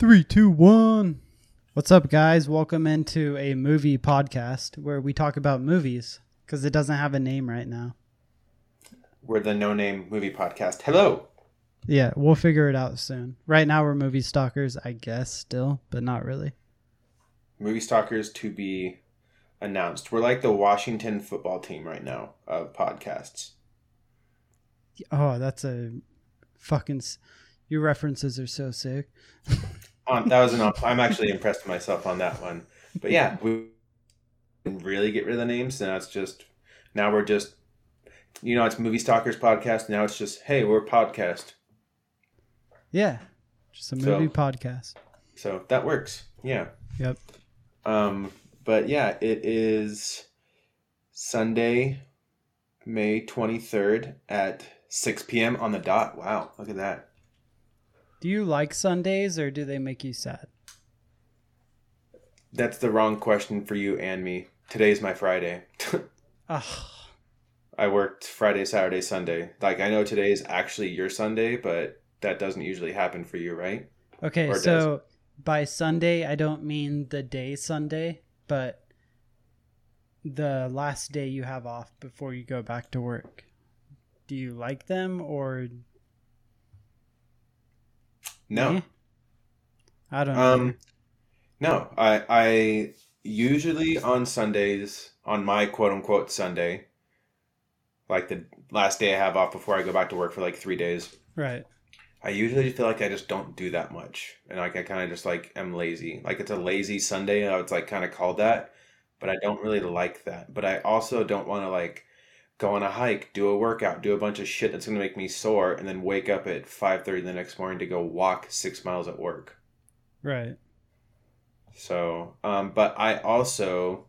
3, 2, 1. What's up, guys? Welcome into a movie podcast where we talk about movies because it doesn't have a name right now. We're the no-name movie podcast. Hello. Yeah, we'll figure it out soon. Right now, we're movie stalkers, I guess, still, but not really. Movie stalkers to be announced. We're like the Washington football team right now of podcasts. Oh, that's a fucking... Your references are so sick. That was enough. I'm actually impressed with myself on that one. But yeah, we didn't really get rid of the names. Now it's just, now we're just, you know, it's Movie Stalkers Podcast. Now it's just, hey, we're a podcast. Yeah. Just a movie podcast. So that works. Yeah. Yep. But yeah, it is Sunday, May 23rd at 6 p.m. on the dot. Wow. Look at that. Do you like Sundays or do they make you sad? That's the wrong question for you and me. Today's my Friday. I worked Friday, Saturday, Sunday. Like, I know today is actually your Sunday, but that doesn't usually happen for you, right? Okay, so does? By Sunday, I don't mean the day Sunday, but the last day you have off before you go back to work. Do you like them or... No, I don't know. No, I usually on Sundays, on my quote unquote Sunday, like the last day I have off before I go back to work for like 3 days. Right. I usually feel like I just don't do that much. And like, I kind of just like am lazy. Like it's a lazy Sunday. I was like kind of called that, but I don't really like that. But I also don't want to like go on a hike, do a workout, do a bunch of shit that's going to make me sore, and then wake up at 5:30 the next morning to go walk 6 miles at work. Right. So, but I also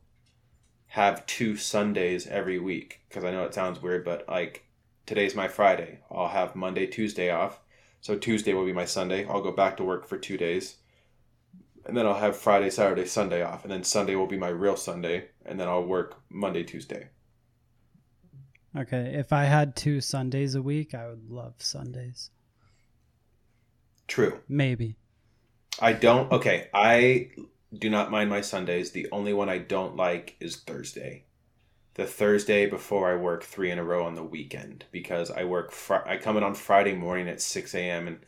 have 2 Sundays every week, because I know it sounds weird, but like today's my Friday. I'll have Monday, Tuesday off. So Tuesday will be my Sunday. I'll go back to work for 2 days. And then I'll have Friday, Saturday, Sunday off. And then Sunday will be my real Sunday. And then I'll work Monday, Tuesday. Okay, if I had 2 Sundays a week, I would love Sundays. True. Maybe. I do not mind my Sundays. The only one I don't like is Thursday. The Thursday before I work 3 in a row on the weekend, because I work. I come in on Friday morning at 6 a.m. and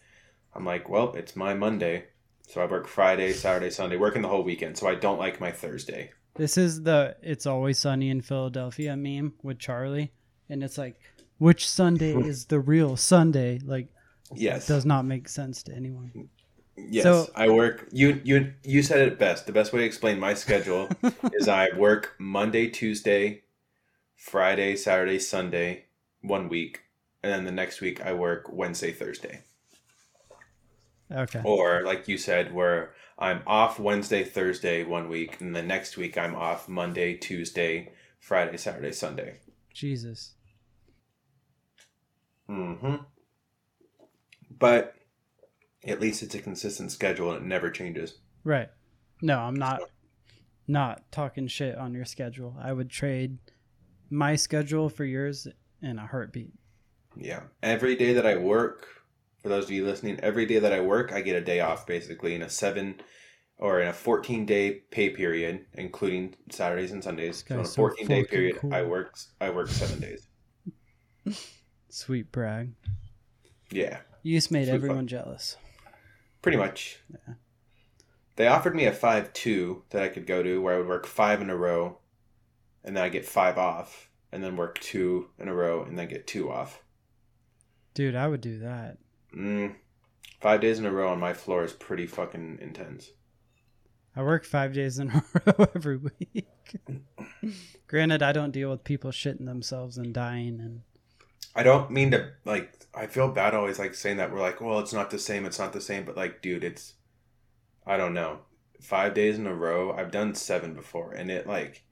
I'm like, well, it's my Monday. So I work Friday, Saturday, Sunday, working the whole weekend. So I don't like my Thursday. This is the It's Always Sunny in Philadelphia meme with Charlie. And it's like, which Sunday is the real Sunday? Like, yes, does not make sense to anyone. Yes, so, I work. You said it best. The best way to explain my schedule is I work Monday, Tuesday, Friday, Saturday, Sunday, 1 week. And then the next week I work Wednesday, Thursday. Okay. Or like you said, where I'm off Wednesday, Thursday, 1 week. And the next week I'm off Monday, Tuesday, Friday, Saturday, Sunday. Jesus. Mm-hmm. But at least it's a consistent schedule and it never changes. Right. No, I'm not talking shit on your schedule. I would trade my schedule for yours in a heartbeat. Yeah. Every day that I work, for those of you listening, every day that I work, I get a day off basically in a 14-day pay period, including Saturdays and Sundays. So on a 14-day period, cool. I work 7 days. Sweet brag. Yeah. You just made everyone jealous. Pretty much. Yeah. They offered me a 5-2 that I could go to where I would work 5 in a row and then I get 5 off and then work 2 in a row and then get 2 off. Dude, I would do that. 5 days in a row on my floor is pretty fucking intense. I work 5 days in a row every week. Granted, I don't deal with people shitting themselves and dying. And I don't mean to, like, I feel bad always, like, saying that. We're like, well, it's not the same. But, like, dude, it's, I don't know. 5 days in a row. I've done 7 before. And it, like,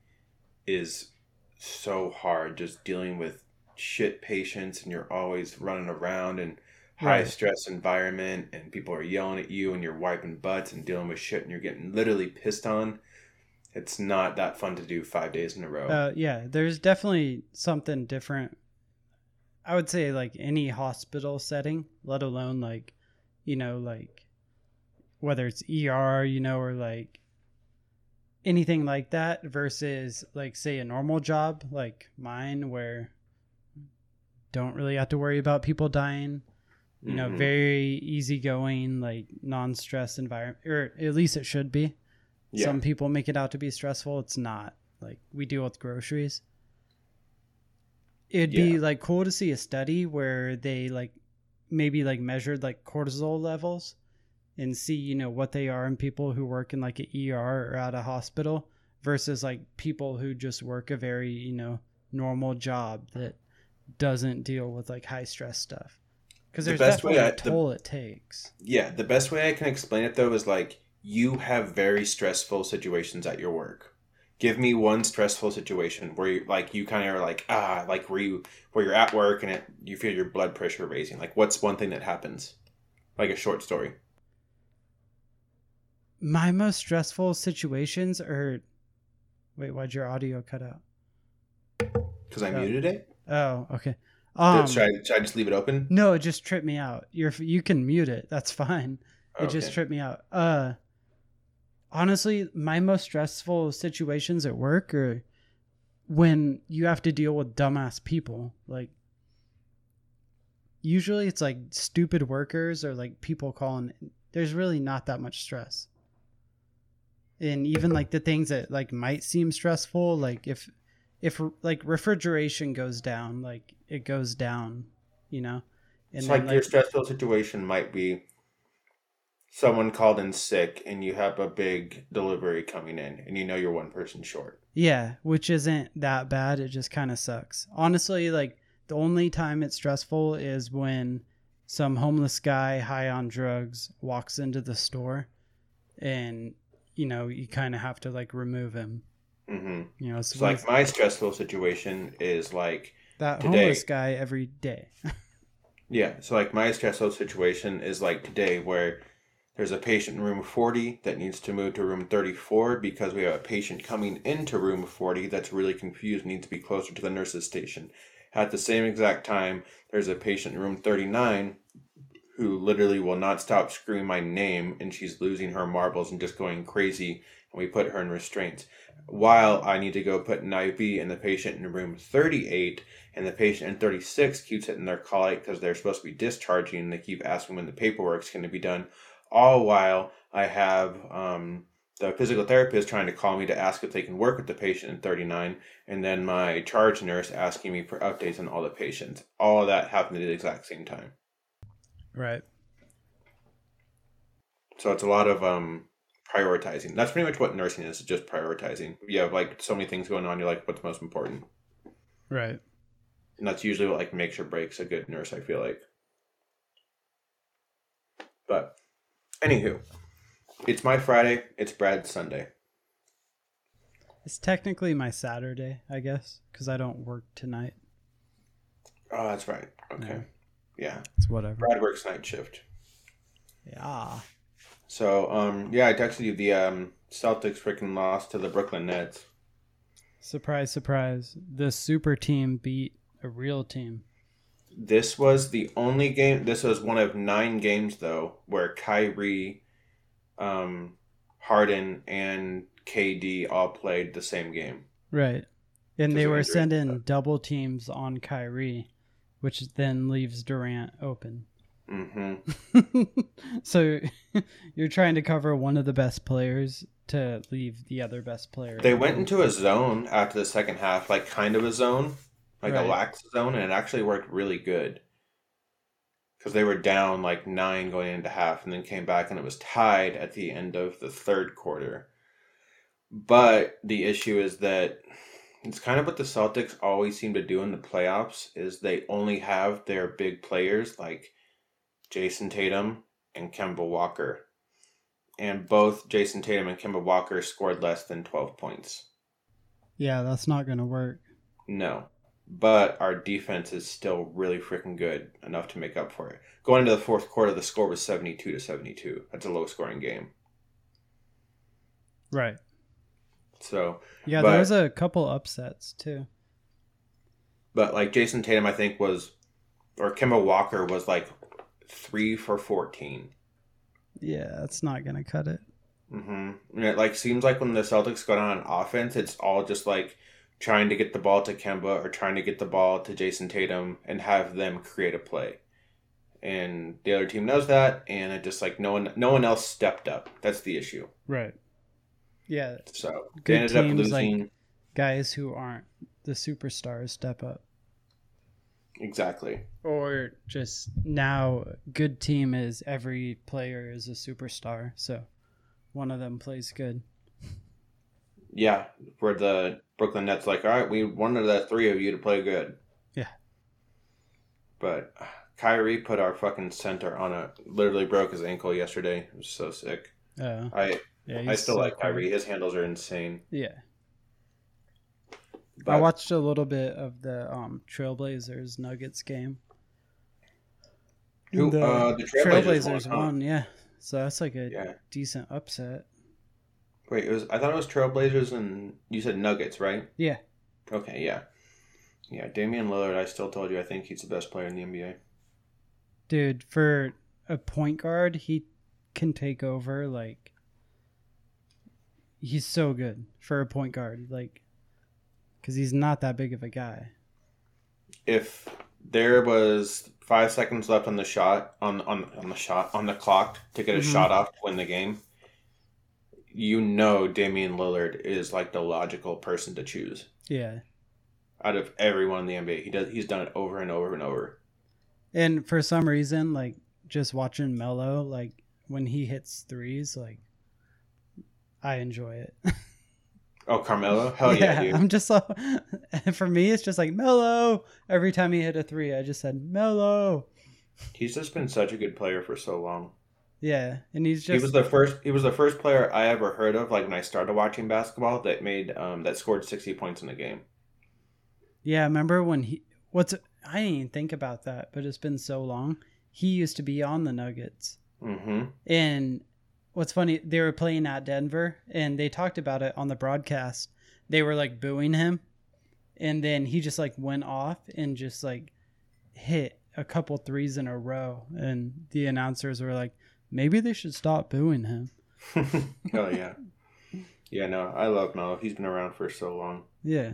is so hard just dealing with shit patients. And you're always running around and high stress environment, and people are yelling at you, and you're wiping butts and dealing with shit, and you're getting literally pissed on. It's not that fun to do 5 days in a row. Yeah, there's definitely something different. I would say like any hospital setting, let alone like, you know, like whether it's ER, you know, or like anything like that, versus like say a normal job like mine where don't really have to worry about people dying, you know, very easygoing, like non-stress environment, or at least it should be. Yeah. Some people make it out to be stressful. It's not. Like, we deal with groceries. It'd be like cool to see a study where they like maybe like measured like cortisol levels and see, you know, what they are in people who work in like an ER or at a hospital versus like people who just work a very, you know, normal job that doesn't deal with like high stress stuff. Because there's definitely a toll it takes. Yeah, the best way I can explain it though is like, you have very stressful situations at your work. Give me one stressful situation where you like you kind of are like where you're at work and you feel your blood pressure raising. Like, what's one thing that happens? Like a short story. My most stressful situations are. Wait, why'd your audio cut out? Because I muted it. Oh, okay. Should I just leave it open? No, it just tripped me out. You can mute it. That's fine. It just tripped me out. Honestly, my most stressful situations at work are when you have to deal with dumbass people. Like, usually it's like stupid workers or like people calling. There's really not that much stress. And even like the things that like might seem stressful, like if like refrigeration goes down, like it goes down, you know? It's so like your stressful situation might be someone called in sick and you have a big delivery coming in and you know you're one person short. Yeah, which isn't that bad. It just kind of sucks. Honestly, like the only time it's stressful is when some homeless guy high on drugs walks into the store and, you know, you kind of have to like remove him. Mm-hmm. You know, it's so like my stressful situation is like that today. Homeless guy every day. Yeah. So like my stressful situation is like today where there's a patient in room 40 that needs to move to room 34 because we have a patient coming into room 40 that's really confused, needs to be closer to the nurse's station. At the same exact time, there's a patient in room 39 who literally will not stop screaming my name, and she's losing her marbles and just going crazy, and we put her in restraints. While I need to go put an IV in the patient in room 38, and the patient in 36 keeps hitting their colic because they're supposed to be discharging, and they keep asking when the paperwork's going to be done. All while I have the physical therapist trying to call me to ask if they can work with the patient in 39, and then my charge nurse asking me for updates on all the patients. All of that happened at the exact same time. Right. So it's a lot of prioritizing. That's pretty much what nursing is, just prioritizing. You have like so many things going on, you're like, what's most important? Right. And that's usually what like makes or breaks a good nurse, I feel like. But anywho, it's my Friday. It's Brad's Sunday. It's technically my Saturday, I guess, because I don't work tonight. Oh, that's right. Okay. No. Yeah. It's whatever. Brad works night shift. Yeah. So, yeah, I texted you the Celtics freaking loss to the Brooklyn Nets. Surprise, surprise. The super team beat a real team. This was the only game. This was one of 9 games, though, where Kyrie, Harden, and KD all played the same game. Right. And they were sending double teams on Kyrie, which then leaves Durant open. Mm-hmm. So you're trying to cover one of the best players to leave the other best player. They went into a zone after the second half, like kind of a zone. Like right. A lax zone, and it actually worked really good. Because they were down like 9 going into half, and then came back, and it was tied at the end of the third quarter. But the issue is that it's kind of what the Celtics always seem to do in the playoffs, is they only have their big players like Jason Tatum and Kemba Walker. And both Jason Tatum and Kemba Walker scored less than 12 points. Yeah, that's not going to work. No. But our defense is still really freaking good, enough to make up for it. Going into the fourth quarter, the score was 72-72. That's a low-scoring game. Right. So yeah, there was a couple upsets, too. But, like, Jason Tatum, I think, was... Or Kemba Walker was, like, 3 for 14. Yeah, that's not going to cut it. Mm-hmm. And it seems like when the Celtics got on offense, it's all just trying to get the ball to Kemba or trying to get the ball to Jason Tatum and have them create a play. And the other team knows that, and it just no one else stepped up. That's the issue. Right. Yeah. So they ended up losing. Guys who aren't the superstars step up. Exactly. Or just now, good team is every player is a superstar, so one of them plays good. Yeah, where the Brooklyn Nets all right, we wanted that three of you to play good. Yeah. But Kyrie put our fucking center on a literally broke his ankle yesterday. It was so sick. I still like Kyrie. His handles are insane. Yeah. But I watched a little bit of the Trailblazers Nuggets game. Who the Trailblazers won, yeah. So that's a decent upset. Wait, I thought it was Trailblazers and you said Nuggets, right? Yeah. Okay, yeah. Yeah, Damian Lillard, I still told you I think he's the best player in the NBA. Dude, for a point guard, he can take over he's so good for a point guard, because he's not that big of a guy. If there was 5 seconds left on the shot on the clock to get a shot off to win the game, Damian Lillard is the logical person to choose. Yeah. Out of everyone in the NBA, he's done it over and over and over. And for some reason, just watching Melo, when he hits threes, I enjoy it. Oh, Carmelo? Hell yeah, dude. I'm just for me, it's just Melo. Every time he hit a three, I just said, Melo. He's just been such a good player for so long. Yeah, and he was the first player I ever heard of, when I started watching basketball, that made that scored 60 points in a game. Yeah, I remember when I didn't even think about that, but it's been so long. He used to be on the Nuggets. Mm-hmm. And what's funny, they were playing at Denver, and they talked about it on the broadcast. They were, booing him, and then he just, went off and just, hit a couple threes in a row, and the announcers were maybe they should stop booing him. Oh, yeah. Yeah, no, I love Melo. He's been around for so long. Yeah.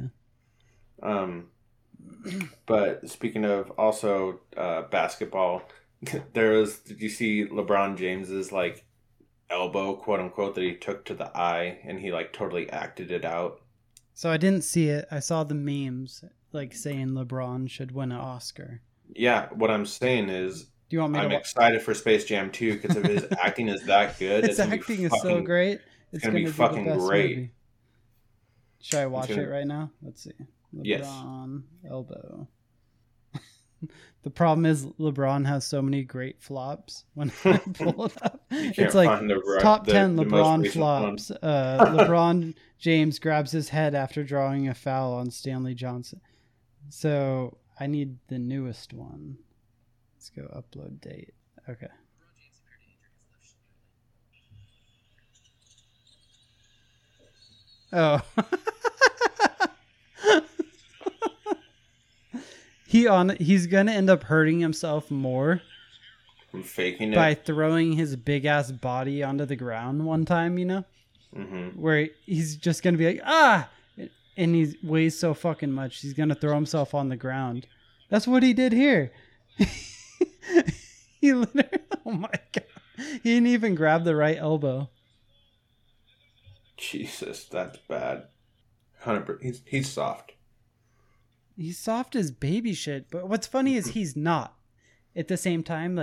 But speaking of also basketball, did you see LeBron James's, elbow, quote unquote, that he took to the eye, and he totally acted it out? So I didn't see it. I saw the memes saying LeBron should win an Oscar. Yeah, what I'm saying is, I'm excited for Space Jam 2 because if his acting is that good, it's so great. It's gonna be fucking great. Movie. Should I watch it right now? Let's see. LeBron elbow. The problem is LeBron has so many great flops. When I pull it up, it's top 10 LeBron flops. LeBron James grabs his head after drawing a foul on Stanley Johnson. So I need the newest one. Let's go upload date. Okay. Oh. He's gonna end up hurting himself more from faking it by throwing his big ass body onto the ground one time, mm-hmm. where he's just gonna be and he weighs so fucking much he's gonna throw himself on the ground. That's what he did here. He literally, oh my god, he didn't even grab the right elbow. Jesus, that's bad. 100%. He's soft. He's soft as baby shit, but what's funny is he's not. At the same time,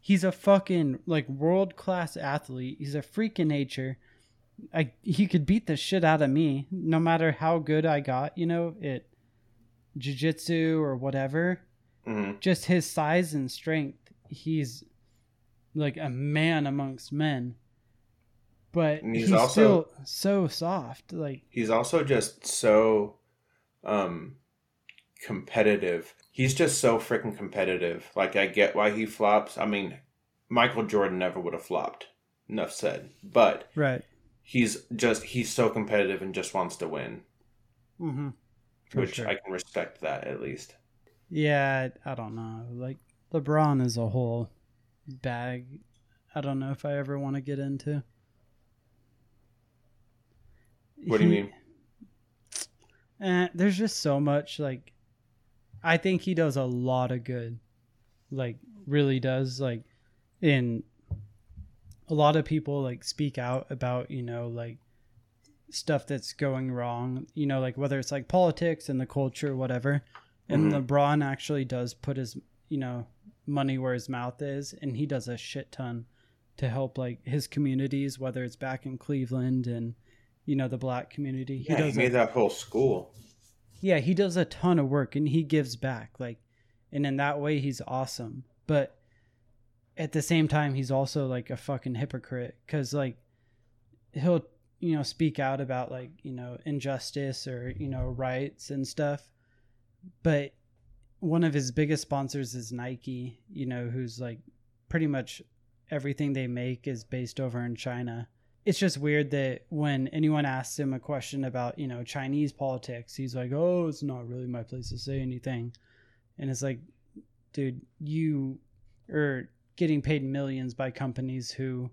he's a fucking, world-class athlete. He's a freak in nature. He could beat the shit out of me, no matter how good I got, at jiu-jitsu or whatever. Mm-hmm. Just his size and strength, he's, a man amongst men. But he's also still so soft. He's also just so... competitive. He's just so freaking competitive. I get why he flops. I mean, Michael Jordan never would have flopped. Enough said. But right, he's so competitive and just wants to win. Mm-hmm. Which sure. I can respect that at least. Yeah, I don't know. LeBron is a whole bag. I don't know if I ever want to get into. What do you mean? There's just so much, like, I think he does a lot of good, like, really does, like, in a lot of people, like, speak out about, you know, like, stuff that's going wrong, you know, like, whether it's, like, politics and the culture, whatever, and LeBron actually does put his, you know, money where his mouth is, and he does a shit ton to help, like, his communities, whether it's back in Cleveland and, you know, the black community. He does, he made that whole school. Yeah, he does a ton of work, and he gives back, like, and in that way, he's awesome. But at the same time, he's also, like, a fucking hypocrite, because, like, he'll, you know, speak out about, like, you know, injustice or, you know, rights and stuff. But one of his biggest sponsors is Nike, you know, who's, like, pretty much everything they make is based over in China. It's just weird that when anyone asks him a question about, you know, Chinese politics, he's like, oh, it's not really my place to say anything. And it's like, dude, you are getting paid millions by companies who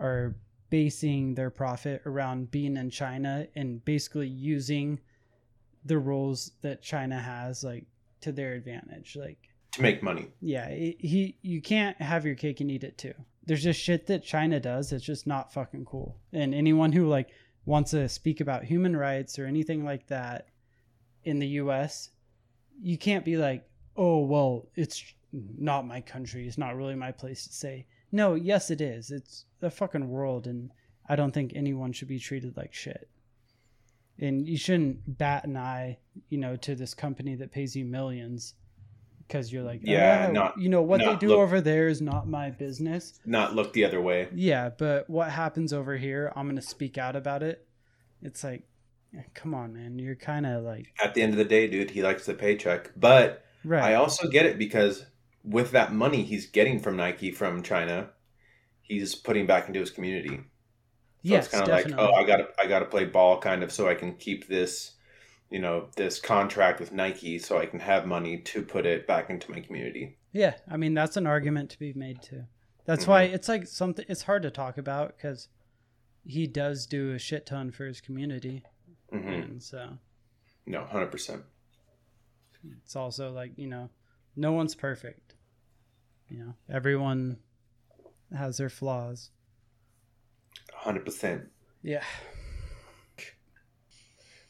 are basing their profit around being in China and basically using the rules that China has, like, to their advantage, like, to make money. Yeah, you can't have your cake and eat it too. There's just shit that China does. It's just not fucking cool. And anyone who, like, wants to speak about human rights or anything like that in the U.S., you can't be like, oh, well, it's not my country. It's not really my place to say. No, yes, it is. It's the fucking world. And I don't think anyone should be treated like shit. And you shouldn't bat an eye, you know, to this company that pays you millions. Because you're like, yeah, what they do over there is not my business. Not look the other way. Yeah, but what happens over here, I'm going to speak out about it. It's like, come on, man. You're kind of like... At the end of the day, dude, he likes the paycheck. But right. I also get it because with that money he's getting from Nike, from China, he's putting back into his community. So yes, it's kind of like, oh, I gotta play ball kind of so I can keep this... you know, this contract with Nike so I can have money to put it back into my community. Yeah. I mean, that's an argument to be made too. That's why it's like something, it's hard to talk about because he does do a shit ton for his community. Mm-hmm. And so. No, 100%. It's also like, you know, no one's perfect. You know, everyone has their flaws. 100%. Yeah.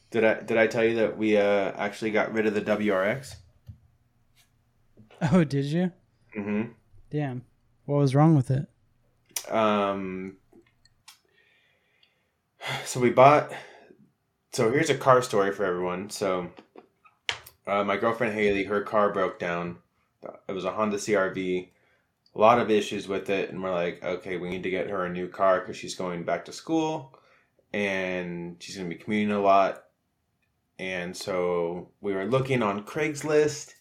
Did I tell you that we actually got rid of the WRX? Oh, did you? Mm-hmm. Damn. What was wrong with it? So here's a car story for everyone. So my girlfriend Haley, her car broke down. It was a Honda CRV. A lot of issues with it. And we're like, okay, we need to get her a new car because she's going back to school. And she's going to be commuting a lot. And so we were looking on Craigslist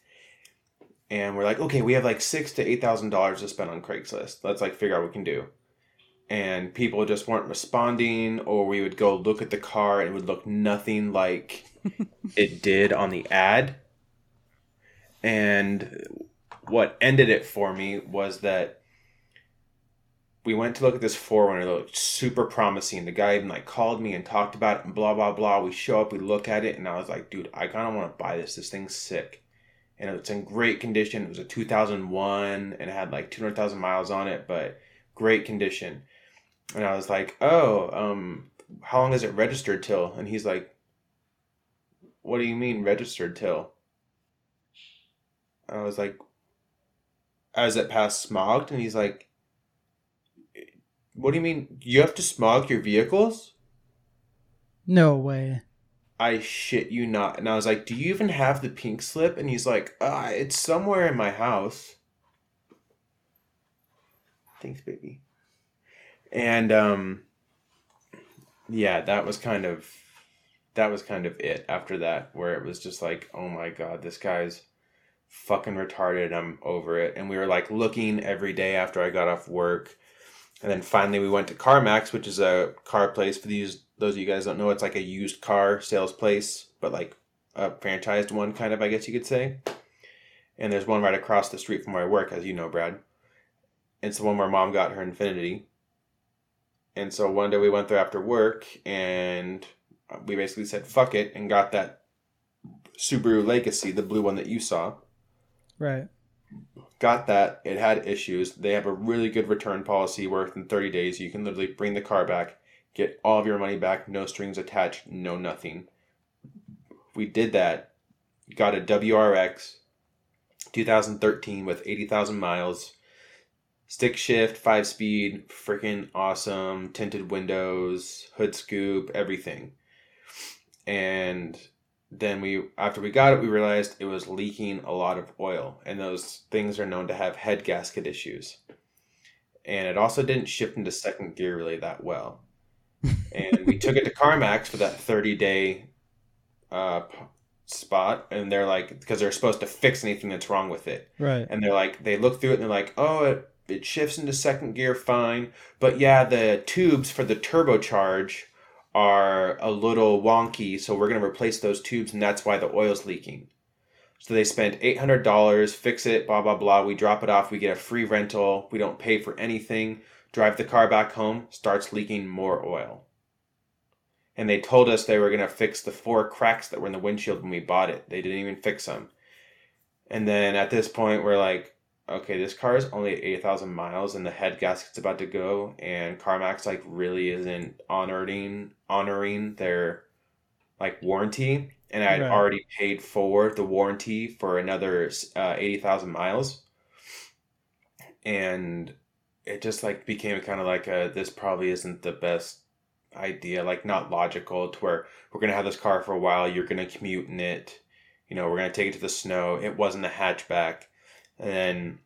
and we're like, okay, we have like $6,000 to $8,000 to spend on Craigslist. Let's like figure out what we can do. And people just weren't responding, or we would go look at the car and it would look nothing like it did on the ad. And what ended it for me was that we went to look at this 4Runner that looked super promising. The guy even like called me and talked about it and blah, blah, blah. We show up, we look at it, and I was like, dude, I kind of want to buy this. This thing's sick. And it's in great condition. It was a 2001 and it had like 200,000 miles on it, but great condition. And I was like, oh, how long is it registered till? And he's like, what do you mean registered till? I was like, has it passed smogged? And he's like, what do you mean? You have to smog your vehicles? No way. I shit you not. And I was like, do you even have the pink slip? And he's like, it's somewhere in my house. Thanks, baby. And, yeah, that was kind of it after that, where it was just like, oh my God, this guy's fucking retarded. I'm over it. And we were like looking every day after I got off work. And then finally we went to CarMax, which is a car place. For those of you guys who don't know, it's like a used car sales place, but like a franchised one kind of, I guess you could say. And there's one right across the street from where I work, as you know, Brad. It's the one where Mom got her Infinity. And so one day we went there after work, and we basically said, fuck it, and got that Subaru Legacy, the blue one that you saw. Right. Got that. It had issues. They have a really good return policy where within 30 days you can literally bring the car back, get all of your money back, no strings attached, no nothing. We did that. Got a WRX 2013 with 80,000 miles. Stick shift, 5-speed, freaking awesome, tinted windows, hood scoop, everything. And then after we got it, we realized it was leaking a lot of oil. And those things are known to have head gasket issues. And it also didn't shift into second gear really that well. And we took it to CarMax for that 30-day spot, and they're like, because they're supposed to fix anything that's wrong with it. Right. And they're like, they look through it and they're like, oh, it shifts into second gear fine. But yeah, the tubes for the turbocharge are a little wonky, so we're going to replace those tubes, and that's why the oil's leaking. So they spent $800, fix it, blah, blah, blah. We drop it off. We get a free rental. We don't pay for anything. Drive the car back home. Starts leaking more oil. And they told us they were going to fix the 4 cracks that were in the windshield when we bought it. They didn't even fix them. And then at this point, we're like, okay, this car is only at 8,000 miles and the head gasket's about to go, and CarMax like really isn't honoring their like warranty, and I had already paid for the warranty for another 80,000 miles, and it just like became kind of like this probably isn't the best idea, like not logical, to where we're gonna have this car for a while, you're gonna commute in it, you know, we're gonna take it to the snow. It wasn't a hatchback. And then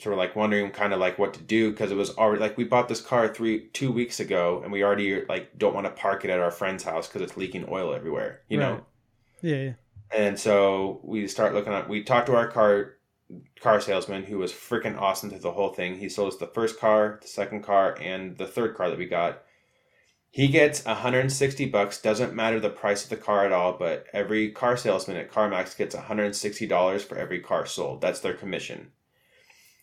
sort of like wondering kind of like what to do, because it was already like we bought this car 2 weeks ago, and we already like don't want to park it at our friend's house because it's leaking oil everywhere, you know? Yeah. And so we talked to our car salesman, who was freaking awesome through the whole thing. He sold us the first car, the second car, and the third car that we got. He gets $160, doesn't matter the price of the car at all, but every car salesman at CarMax gets $160 for every car sold. That's their commission.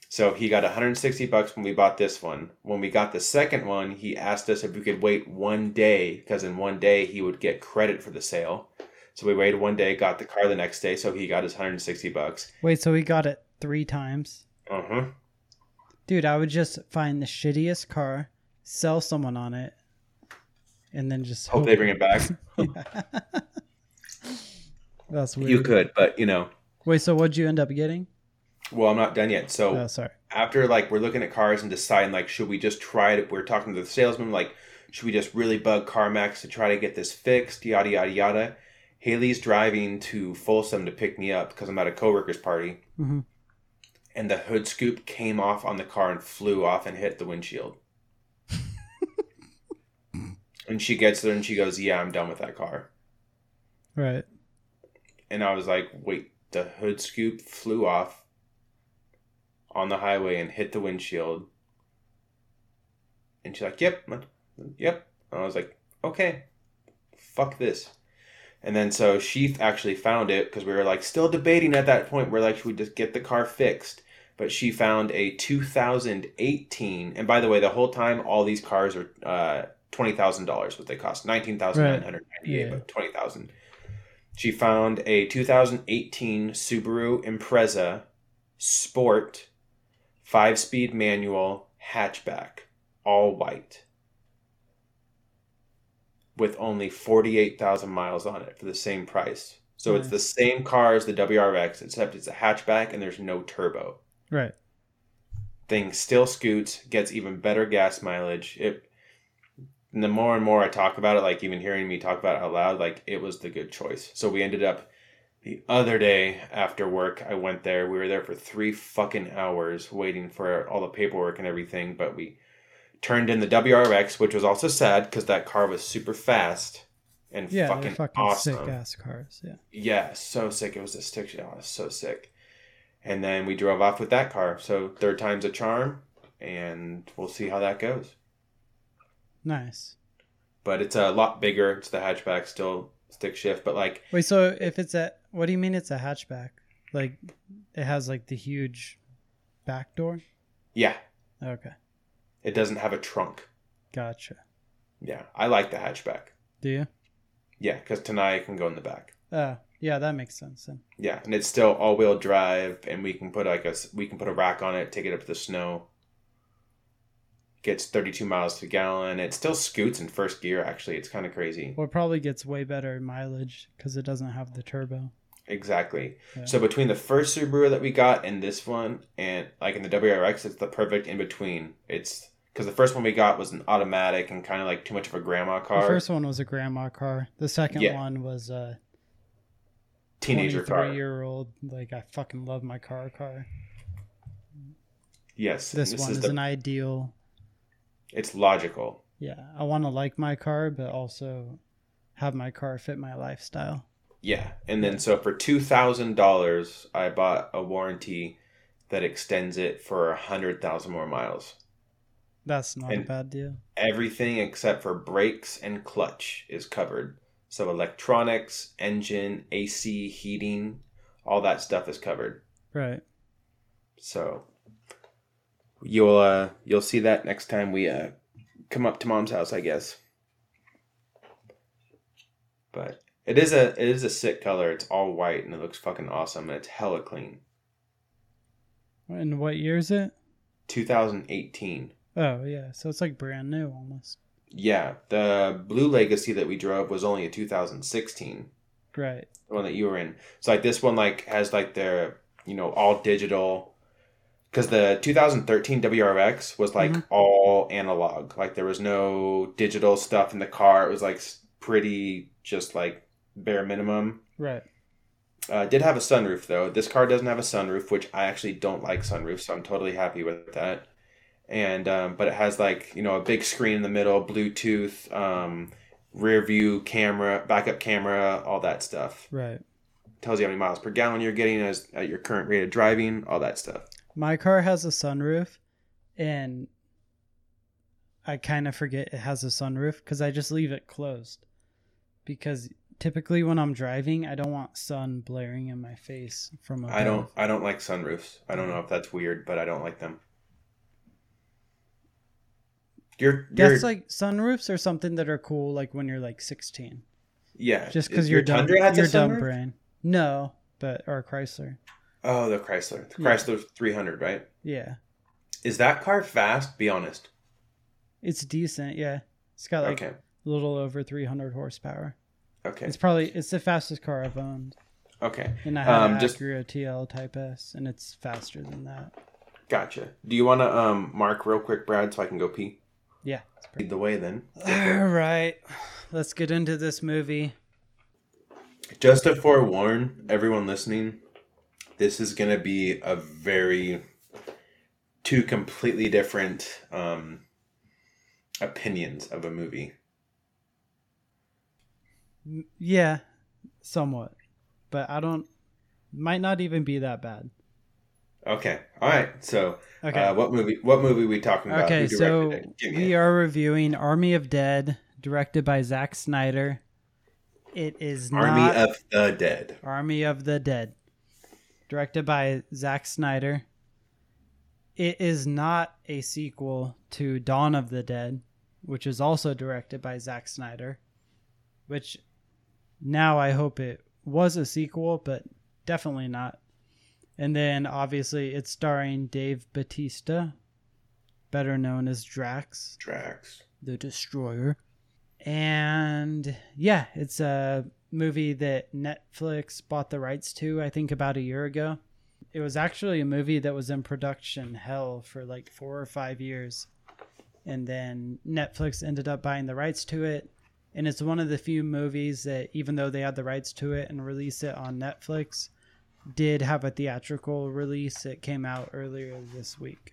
So he got $160 when we bought this one. When we got the second one, he asked us if we could wait one day, because in one day he would get credit for the sale. So we waited one day, got the car the next day, so he got his $160. Wait, so he got it 3 times? Uh-huh. Dude, I would just find the shittiest car, sell someone on it, and then just hope they bring it back. That's weird. You could, but you know. Wait, so what'd you end up getting? Well, I'm not done yet. So after like we're looking at cars and deciding like, should we just try it? We're talking to the salesman like, should we just really bug CarMax to try to get this fixed? Yada, yada, yada. Haley's driving to Folsom to pick me up because I'm at a coworker's party. Mm-hmm. And the hood scoop came off on the car and flew off and hit the windshield. And she gets there and she goes, yeah, I'm done with that car. Right. And I was like, wait, the hood scoop flew off on the highway and hit the windshield. And she's like, yep. And I was like, okay, fuck this. And then so she actually found it, because we were like still debating at that point. We're like, should we just get the car fixed? But she found a 2018. And by the way, the whole time, all these cars are... $20,000 what they cost. $19,998, yeah. But $20,000. She found a 2018 Subaru Impreza Sport 5-speed manual hatchback, all white, with only 48,000 miles on it for the same price. So It's the same car as the WRX, except it's a hatchback and there's no turbo. Right. Thing still scoots, gets even better gas mileage. And the more and more I talk about it, like even hearing me talk about it out loud, like it was the good choice. So we ended up the other day after work, I went there. We were there for 3 fucking hours waiting for all the paperwork and everything. But we turned in the WRX, which was also sad because that car was super fast and fucking awesome. Yeah, sick ass cars. Yeah, so sick. It was a stick shift. Oh, it was so sick. And then we drove off with that car. So 3rd time's a charm, and we'll see how that goes. Nice. But it's a lot bigger. It's the hatchback, still stick shift, but like... Wait, so if it's a... What do you mean it's a hatchback? Like, it has like the huge back door? Yeah. Okay. It doesn't have a trunk. Gotcha. Yeah, I like the hatchback. Do you? Yeah, because Tenaya can go in the back. Yeah, that makes sense then. Yeah, and it's still all-wheel drive, and we can put a rack on it, take it up to the snow. Gets 32 miles to gallon. It still scoots in first gear, actually. It's kind of crazy. Well, it probably gets way better mileage because it doesn't have the turbo. Exactly. Yeah. So between the first Subaru that we got and this one, and like in the WRX, it's the perfect in-between. It's because the first one we got was an automatic and kind of like too much of a grandma car. The first one was a grandma car. The second one was a teenager car. 23-year-old, like, I fucking love my car. Yes. This one is an ideal. It's logical. Yeah. I want to like my car, but also have my car fit my lifestyle. Yeah. And then so for $2,000, I bought a warranty that extends it for 100,000 more miles. That's not a bad deal. Everything except for brakes and clutch is covered. So electronics, engine, AC, heating, all that stuff is covered. Right. So you'll see that next time we come up to Mom's house, I guess. But it is a sick color. It's all white and it looks fucking awesome and it's hella clean. And what year is it? 2018. Oh yeah, so it's like brand new almost. Yeah, the blue Legacy that we drove was only a 2016. Right. The one that you were in. So like this one like has like their, you know, all digital. Because the 2013 WRX was like all analog. Like there was no digital stuff in the car. It was like pretty just like bare minimum. Right. Did have a sunroof though. This car doesn't have a sunroof, which I actually don't like sunroofs. So I'm totally happy with that. And but it has like, you know, a big screen in the middle, Bluetooth, rear view camera, backup camera, all that stuff. Right. Tells you how many miles per gallon you're getting as at your current rate of driving, all that stuff. My car has a sunroof, and I kind of forget it has a sunroof because I just leave it closed. Because typically when I'm driving, I don't want sun blaring in my face from above. I don't like sunroofs. I don't know if that's weird, but I don't like them. That's like sunroofs are something that are cool, like when you're like 16. Yeah, just because you're dumb. You're dumb brain. No, but or Chrysler. Oh, the Chrysler, Chrysler 300, right? Yeah. Is that car fast? Be honest. It's decent. Yeah, it's got like a little over 300 horsepower. Okay. It's the fastest car I've owned. Okay. And I have an Acura TL Type S, and it's faster than that. Gotcha. Do you want to mark real quick, Brad, so I can go pee? Yeah. Lead the way then. All right. Let's get into this movie. Just to forewarn everyone listening, this is going to be a two completely different opinions of a movie. Yeah, somewhat. But might not even be that bad. Okay. All right. So, what movie are we talking about? Okay, so we are reviewing Army of Dead, directed by Zack Snyder. It is Army of the Dead, directed by Zack Snyder. It is not a sequel to Dawn of the Dead, which is also directed by Zack Snyder, which now I hope it was a sequel, but definitely not. And then, obviously, it's starring Dave Bautista, better known as Drax. Drax. The Destroyer. And, yeah, it's a movie that Netflix bought the rights to, I think, about a year ago. It was actually a movie that was in production hell for, like, 4 or 5 years. And then Netflix ended up buying the rights to it. And it's one of the few movies that, even though they had the rights to it and released it on Netflix, did have a theatrical release. It came out earlier this week.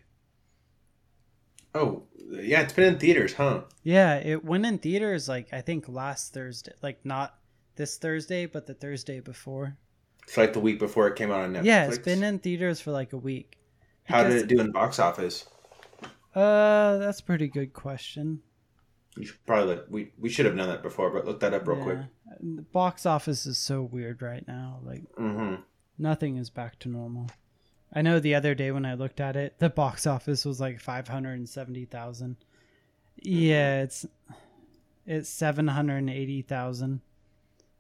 Oh, yeah, it's been in theaters, huh? Yeah, it went in theaters like I think last Thursday, like not this Thursday, but the Thursday before. It's like the week before it came out on Netflix. Yeah, it's been in theaters for like a week. How did it do in box office? That's a pretty good question. You should probably we should have known that before, but look that up real quick. The box office is so weird right now, like. Nothing is back to normal. I know the other day when I looked at it, the box office was like 570,000. Yeah, it's 780,000.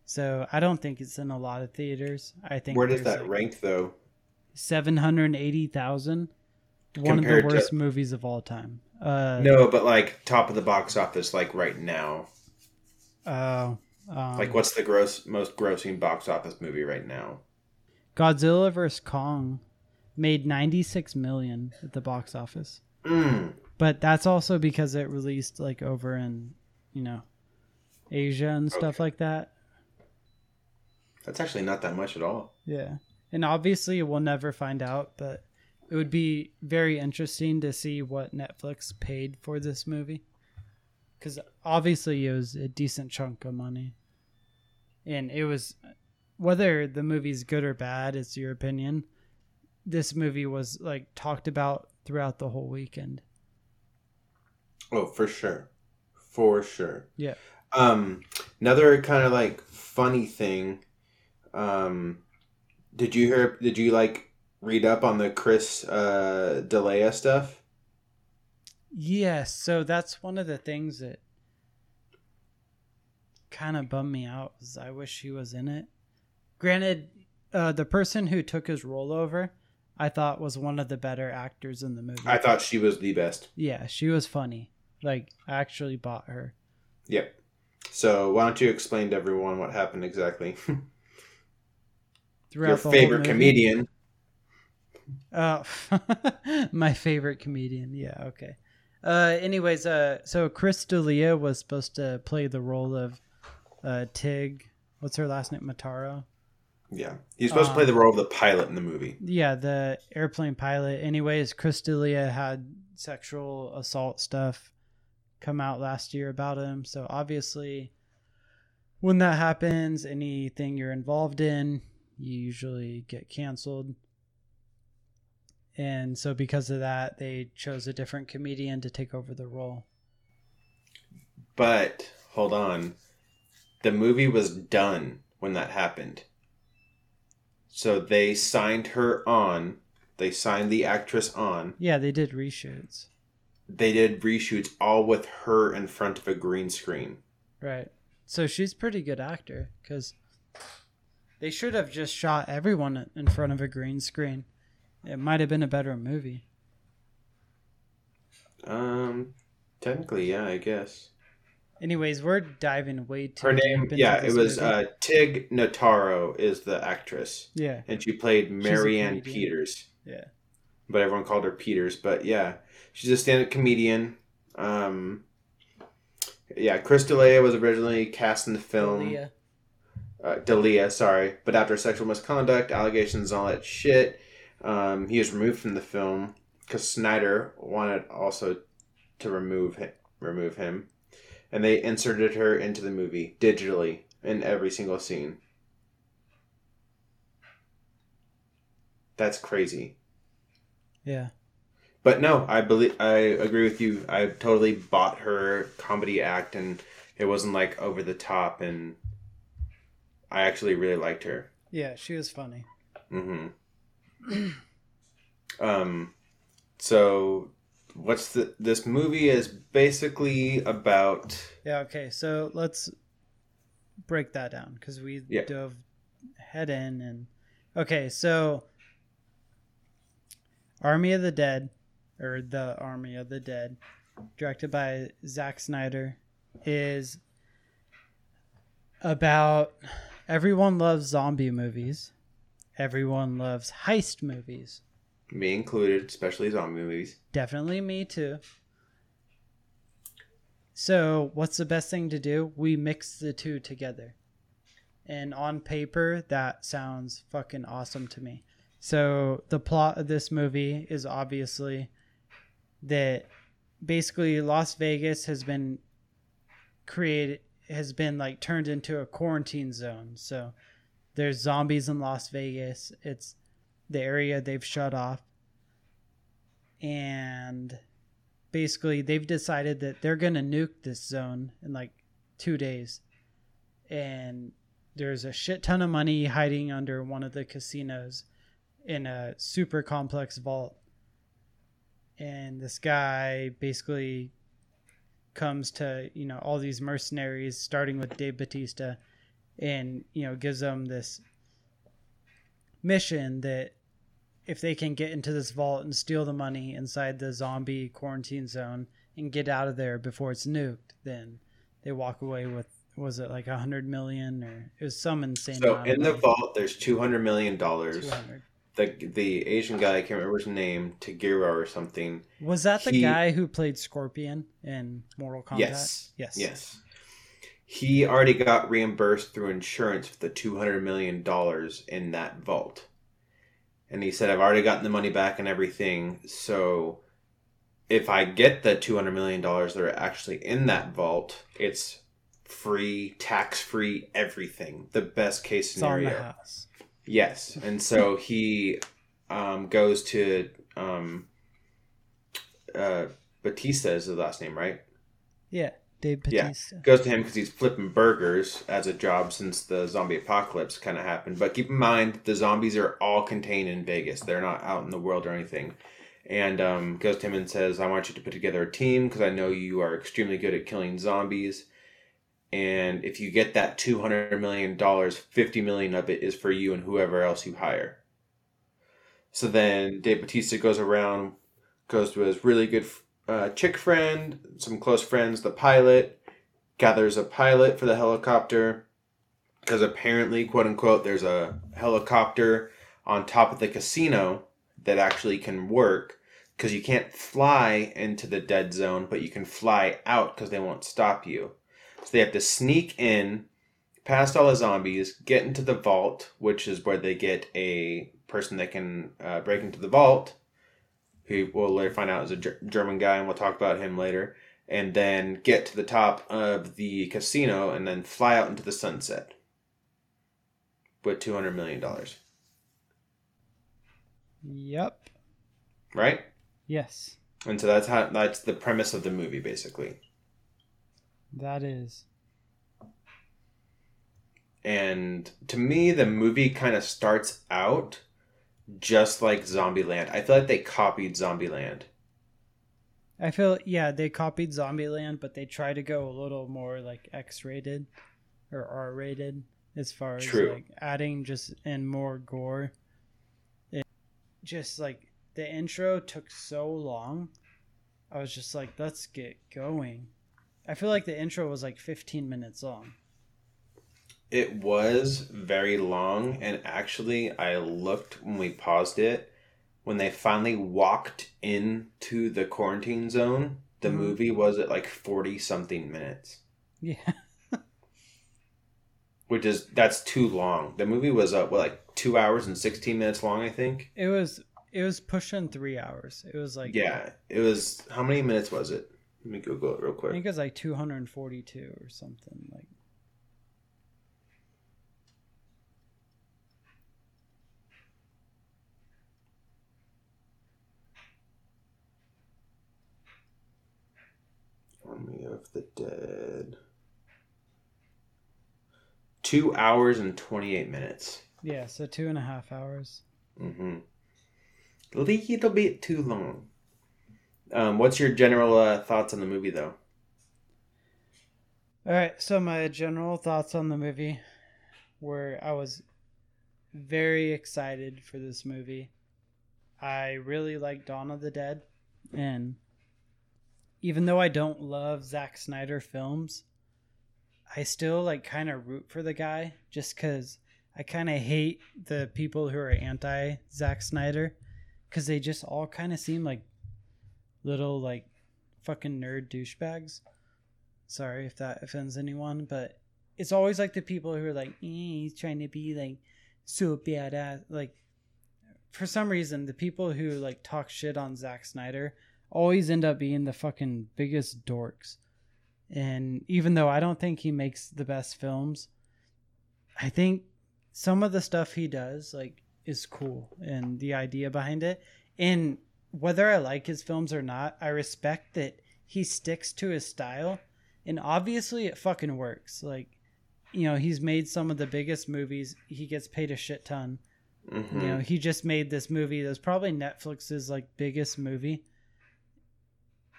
So I don't think it's in a lot of theaters. I think where does that like rank though? 780,000. One of the worst movies of all time. No, but like top of the box office, like right now. Like what's the most grossing box office movie right now? Godzilla vs. Kong made 96 million at the box office. But that's also because it released like over in, you know, Asia and stuff like that. That's actually not that much at all. Yeah. And obviously we'll never find out, but it would be very interesting to see what Netflix paid for this movie. Because obviously it was a decent chunk of money. And it was, whether the movie's good or bad, it's your opinion. This movie was like talked about throughout the whole weekend. Oh, for sure. For sure. Yeah. Another kind of like funny thing. Did you like read up on the Chris D'Elia stuff? Yes. So that's one of the things that kind of bummed me out. Is I wish he was in it. Granted, the person who took his role over, I thought was one of the better actors in the movie. I thought she was the best. Yeah, she was funny. Like, I actually bought her. Yep. So why don't you explain to everyone what happened exactly? Your favorite comedian. My favorite comedian. Yeah. Okay. So Chris D'Elia was supposed to play the role of Tig. What's her last name? Notaro. Yeah. He's supposed to play the role of the pilot in the movie. Yeah. The airplane pilot. Anyways, Chris D'Elia had sexual assault stuff come out last year about him. So obviously when that happens, anything you're involved in, you usually get canceled. And so because of that, they chose a different comedian to take over the role. But, hold on. The movie was done when that happened. So they signed her on. They signed the actress on. Yeah, they did reshoots. They did reshoots all with her in front of a green screen. Right. So she's a pretty good actor because they should have just shot everyone in front of a green screen. It might have been a better movie. Technically, yeah, I guess. Anyways, we're diving way too deep. Her name, yeah, it was Tig Notaro is the actress. Yeah. And she played Marianne Peters. Yeah. But everyone called her Peters. But yeah, she's a stand-up comedian. Yeah, Chris D'Elia was originally cast in the film. D'Elia, sorry. But after sexual misconduct, allegations, and all that shit... he was removed from the film because Snyder wanted also to remove him, and they inserted her into the movie digitally in every single scene. That's crazy. Yeah. But no, I agree with you. I totally bought her comedy act, and it wasn't like over the top, and I actually really liked her. Yeah, she was funny. Mm-hmm. So what's this movie is basically about. Yeah. Okay. So let's break that down. Cause we dove head in and okay. So The Army of the Dead, directed by Zack Snyder, is about everyone loves zombie movies. Everyone loves heist movies. Me included, especially zombie movies. Definitely me too. So what's the best thing to do? We mix the two together. And on paper, that sounds fucking awesome to me. So the plot of this movie is obviously that basically Las Vegas has been turned into a quarantine zone. So there's zombies in Las Vegas. It's the area they've shut off. And basically they've decided that they're going to nuke this zone in like 2 days. And there's a shit ton of money hiding under one of the casinos. in a super complex vault. And this guy basically comes to, you know, all these mercenaries, starting with Dave Bautista, and, you know, gives them this mission that if they can get into this vault and steal the money inside the zombie quarantine zone and get out of there before it's nuked, then they walk away with, was it like $100 million or it was some insane amount. So in the vault, there's $200 million. The Asian guy, I can't remember his name, Tagiro or something. Was that the guy who played Scorpion in Mortal Kombat? Yes. He already got reimbursed through insurance for the $200 million in that vault. And he said, I've already gotten the money back and everything. So if I get the $200 million that are actually in that vault, it's free, tax-free, everything. The best case scenario. It's on the house. Yes, and so he goes to Bautista is the last name, right? Yeah, Dave Bautista. Yeah, goes to him because he's flipping burgers as a job since the zombie apocalypse kind of happened. But keep in mind, the zombies are all contained in Vegas. They're not out in the world or anything. And goes to him and says, I want you to put together a team because I know you are extremely good at killing zombies. And if you get that $200 million, $50 million of it is for you and whoever else you hire. So then Dave Bautista goes around, goes to his really good chick friend, some close friends, the pilot, gathers a pilot for the helicopter. Because apparently, quote unquote, there's a helicopter on top of the casino that actually can work. Because you can't fly into the dead zone, but you can fly out because they won't stop you. So they have to sneak in, past all the zombies, get into the vault, which is where they get a person that can break into the vault, who we'll later find out is a German guy, and we'll talk about him later, and then get to the top of the casino and then fly out into the sunset with $200 million. Yep. Right? Yes. And so that's the premise of the movie, basically. That is. And to me, the movie kind of starts out just like Zombieland. I feel like they copied Zombieland. They copied Zombieland, but they try to go a little more like X-rated or R-rated as far as like adding just in more gore. It just like the intro took so long. I was just like, let's get going. I feel like the intro was like 15 minutes long. It was very long. And actually, I looked when we paused it. When they finally walked into the quarantine zone, the movie was at like 40-something minutes. Yeah. That's too long. The movie was, like 2 hours and 16 minutes long, I think? It was pushing 3 hours. It was like... Yeah. It was... How many minutes was it? Let me Google it real quick. I think it was like 242 or something. Like, Army of the Dead. 2 hours and 28 minutes. Yeah, so 2.5 hours. Mm-hmm. A little bit too long. What's your general thoughts on the movie, though? All right, so my general thoughts on the movie were I was very excited for this movie. I really like Dawn of the Dead, and even though I don't love Zack Snyder films, I still like kind of root for the guy just because I kind of hate the people who are anti-Zack Snyder because they just all kind of seem like little like fucking nerd douchebags. Sorry if that offends anyone, but it's always like the people who are like, he's trying to be like so badass. Like for some reason, the people who like talk shit on Zack Snyder always end up being the fucking biggest dorks. And even though I don't think he makes the best films, I think some of the stuff he does like is cool and the idea behind it. And whether I like his films or not, I respect that he sticks to his style. And obviously it fucking works. Like, you know, he's made some of the biggest movies. He gets paid a shit ton. Mm-hmm. You know, he just made this movie that's probably Netflix's like biggest movie.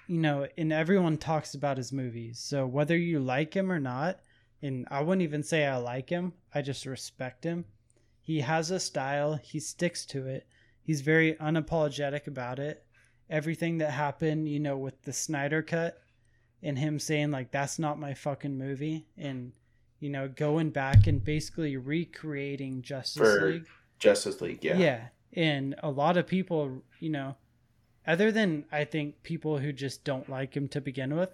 You know, and everyone talks about his movies. So whether you like him or not, and I wouldn't even say I like him, I just respect him. He has a style. He sticks to it. He's very unapologetic about it. Everything that happened, you know, with the Snyder Cut and him saying like, that's not my fucking movie. And, you know, going back and basically recreating Justice League. Yeah. Yeah. And a lot of people, you know, other than I think people who just don't like him to begin with,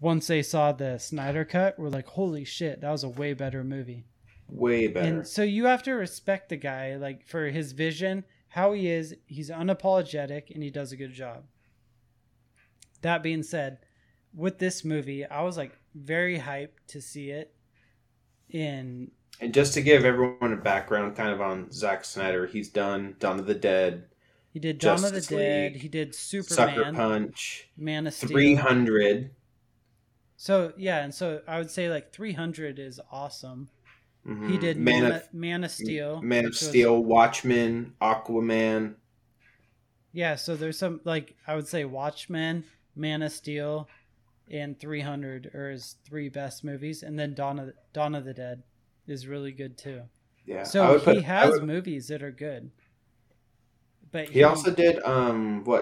once they saw the Snyder Cut, were like, holy shit, that was a way better movie. Way better. And so you have to respect the guy, like, for his vision, how he is. He's unapologetic and he does a good job. That being said, with this movie, I was like very hyped to see it. And just to give everyone a background kind of on Zack Snyder, he's done Dawn of the Dead. He did Dawn of the Dead. He did Superman. Sucker Punch. Man of Steel. 300. So, yeah. And so I would say like 300 is awesome. Mm-hmm. He did Man of Steel. Man of Steel, Watchmen, Aquaman. Yeah. So there's some, like, I would say Watchmen, Man of Steel, and 300 are his three best movies. And then Dawn of the Dead is really good too. Yeah. So he has movies that are good. But he also did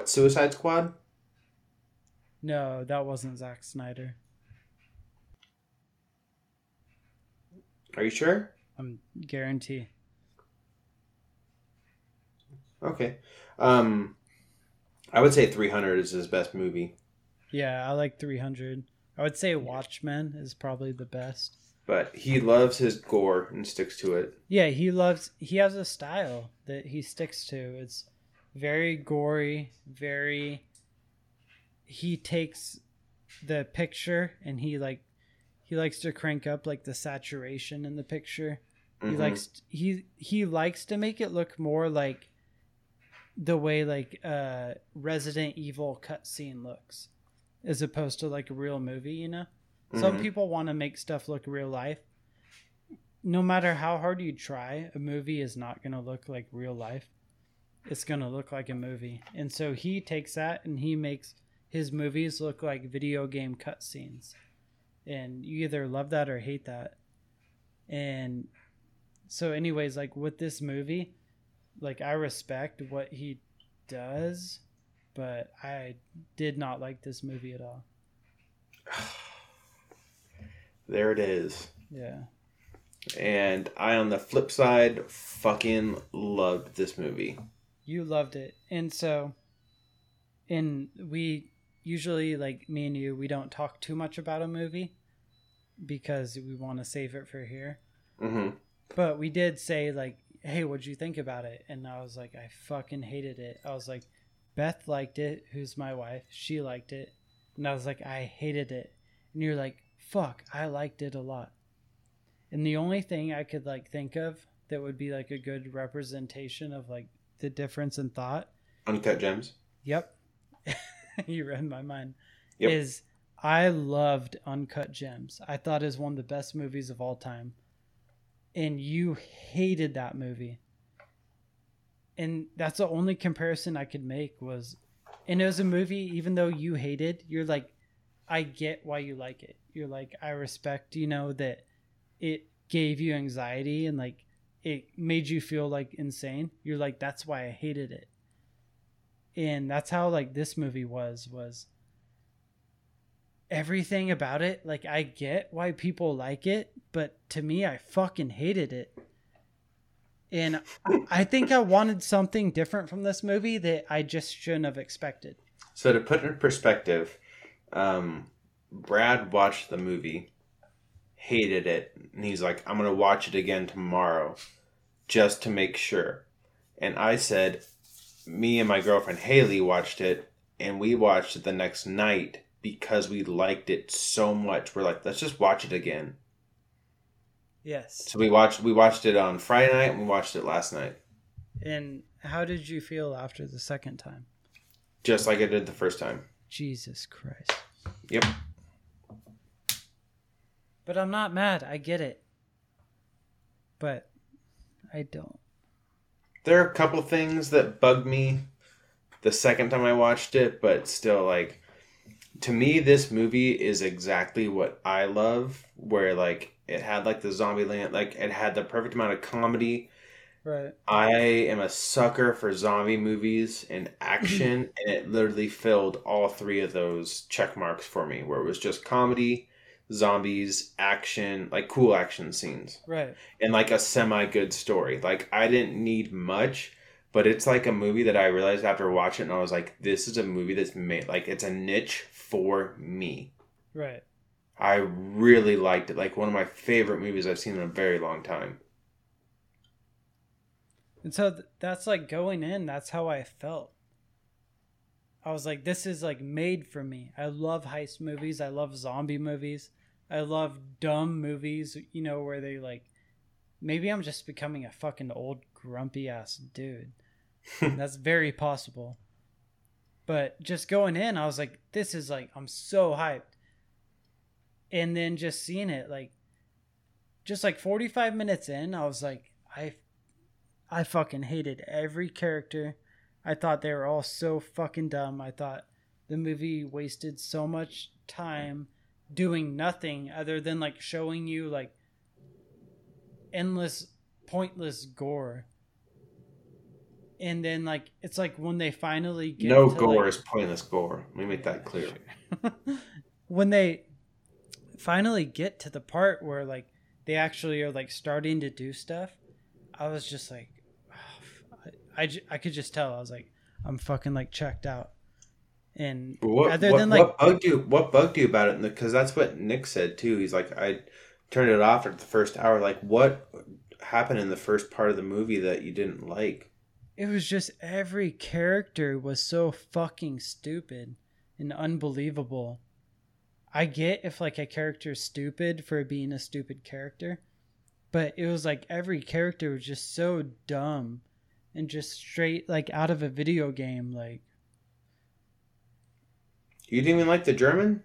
Suicide Squad? No, that wasn't Zack Snyder. Are you sure? I'm guarantee. Okay. I would say 300 is his best movie. Yeah, I like 300. I would say Watchmen is probably the best. But he loves his gore and sticks to it. Yeah, he has a style that he sticks to. It's very gory, very, he takes the picture and he likes to crank up like the saturation in the picture. Mm-hmm. He likes to make it look more like the way like Resident Evil cutscene looks, as opposed to like a real movie, you know? Mm-hmm. Some people want to make stuff look real life. No matter how hard you try, a movie is not going to look like real life. It's going to look like a movie. And so he takes that and he makes his movies look like video game cutscenes. And you either love that or hate that. And so anyways, like with this movie, like I respect what he does, but I did not like this movie at all. There it is. Yeah. And I, on the flip side, fucking loved this movie. You loved it. And so, and we usually, like me and you, we don't talk too much about a movie because we want to save it for here. Mm-hmm. But we did say like, hey, what'd you think about it? And I was like, I fucking hated it. I was like, Beth liked it, who's my wife. She liked it. And I was like, I hated it. And you're like, fuck, I liked it a lot. And the only thing I could like think of that would be like a good representation of like the difference in thought. Uncut Gems. Yep. You read my mind. Yep. Is I loved Uncut Gems. I thought it was one of the best movies of all time. And you hated that movie. And that's the only comparison I could make was, and it was a movie, even though you hated, you're like, I get why you like it. You're like, I respect, you know, that it gave you anxiety and like it made you feel like insane. You're like, that's why I hated it. And that's how like this movie was everything about it. Like I get why people like it, but to me, I fucking hated it. And I think I wanted something different from this movie that I just shouldn't have expected. So to put it in perspective, Brad watched the movie, hated it, and he's like, I'm gonna watch it again tomorrow just to make sure. And I said, me and my girlfriend Haley watched it, and we watched it the next night because we liked it so much. We're like, let's just watch it again. Yes. So we watched it on Friday night and we watched it last night. And how did you feel after the second time? Just like I did the first time. Jesus Christ. Yep. But I'm not mad. I get it. But I don't. There are a couple things that bugged me the second time I watched it, but still, like, to me, this movie is exactly what I love, where, like, it had, like, the Zombieland, like, it had the perfect amount of comedy. Right. I am a sucker for zombie movies and action, and it literally filled all three of those check marks for me, where it was just comedy, zombies, action, like cool action scenes. Right. And like a semi-good story. Like I didn't need much, but it's like a movie that I realized after watching it, and I was like, this is a movie that's made, like it's a niche for me. Right. I really liked it. Like one of my favorite movies I've seen in a very long time. And so that's like going in, that's how I felt. I was like, this is like made for me. I love heist movies. I love zombie movies. I love dumb movies, you know, where they like, maybe I'm just becoming a fucking old grumpy ass dude. That's very possible. But just going in, I was like, this is like, I'm so hyped. And then just seeing it, like, just like 45 minutes in, I was like, I fucking hated every character. I thought they were all so fucking dumb. I thought the movie wasted so much time doing nothing other than like showing you like endless, pointless gore. And then like, it's like when they finally get no gore like, is pointless gore. Let me make that clear. Sure. When they finally get to the part where like they actually are like starting to do stuff, I was just like, I could just tell. I was like, I'm fucking like checked out. And what bugged you about it? Because that's what Nick said too. He's like, I turned it off at the first hour. Like, what happened in the first part of the movie that you didn't like? It was just every character was so fucking stupid and unbelievable. I get if like a character is stupid for being a stupid character, but it was like every character was just so dumb. And just straight, like, out of a video game, like. You didn't even like the German?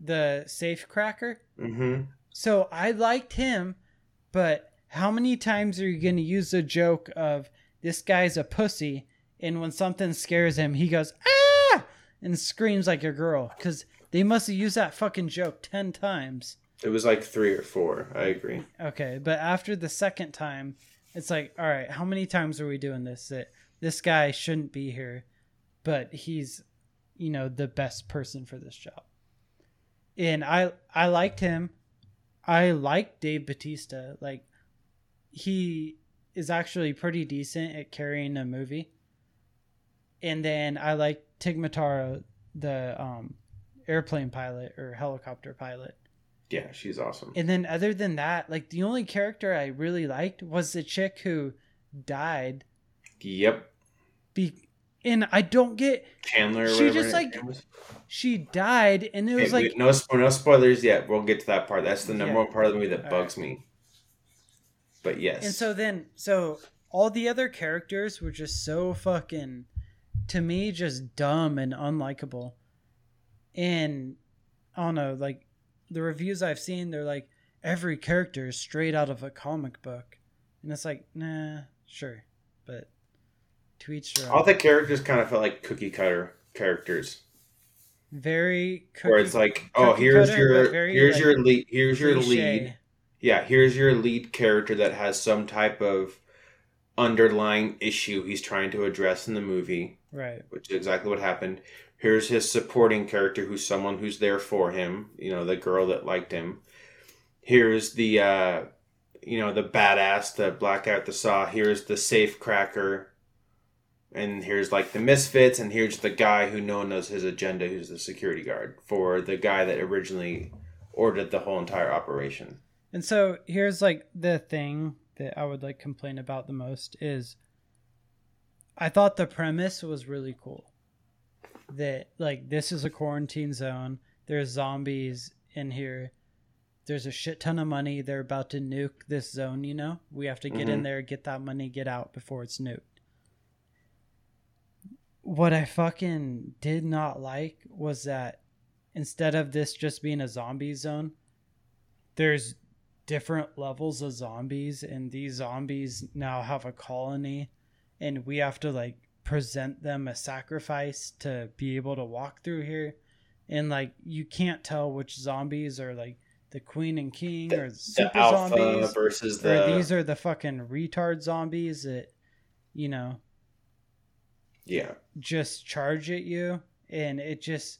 The safecracker? Mm-hmm. So I liked him, but how many times are you going to use the joke of, this guy's a pussy, and when something scares him, he goes, ah! And screams like a girl. Because they must have used that fucking joke 10 times. It was like 3 or 4. I agree. Okay, but after the second time, it's like, all right, how many times are we doing this? That this guy shouldn't be here, but he's, you know, the best person for this job. And I liked him. I liked Dave Bautista. Like, he is actually pretty decent at carrying a movie. And then I liked Tig Notaro, the airplane pilot or helicopter pilot. Yeah, she's awesome. And then other than that, like the only character I really liked was the chick who died. Yep. And I don't get Chandler. She just like she died, and it was like no spoilers yet. We'll get to that part. That's the number one part of the movie that bugs me. But yes. And so all the other characters were just so fucking, to me, just dumb and unlikable. And I don't know, like. The reviews I've seen, they're like, every character is straight out of a comic book. And it's like, nah, sure. But to each their own. All the characters kind of felt like cookie cutter characters. Very cookie cutter. Where it's like, oh, here's your lead. Yeah, here's your lead character that has some type of underlying issue he's trying to address in the movie. Right. Which is exactly what happened. Here's his supporting character, who's someone who's there for him. You know, the girl that liked him. Here's the, you know, the badass, the blackout, the saw. Here's the safecracker, and here's like the misfits, and here's the guy who no one knows his agenda, who's the security guard for the guy that originally ordered the whole entire operation. And so here's like the thing that I would like complain about the most is, I thought the premise was really cool. That like this is a quarantine zone, there's zombies in here, there's a shit ton of money, they're about to nuke this zone, you know, we have to get in there, get that money, get out before it's nuked. What I fucking did not like was that instead of this just being a zombie zone, there's different levels of zombies, and these zombies now have a colony, and we have to like present them a sacrifice to be able to walk through here. And like, you can't tell which zombies are like the queen and king, or the super alpha zombies versus the, or these are the fucking retard zombies that, you know, yeah, just charge at you. And it just,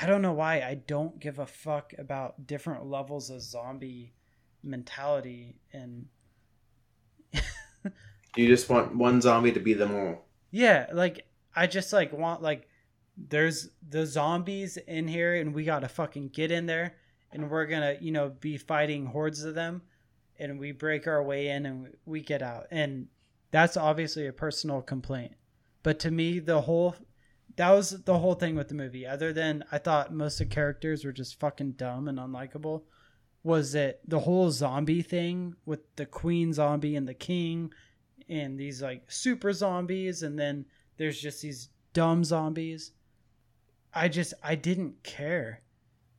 I don't know why I don't give a fuck about different levels of zombie mentality. And you just want one zombie to be them all. Yeah. Like, I just like want, like, there's the zombies in here and we got to fucking get in there and we're going to, you know, be fighting hordes of them, and we break our way in and we get out. And that's obviously a personal complaint. But to me, that was the whole thing with the movie. Other than I thought most of the characters were just fucking dumb and unlikable, was that the whole zombie thing with the queen zombie and the king and these like super zombies. And then there's just these dumb zombies. I didn't care.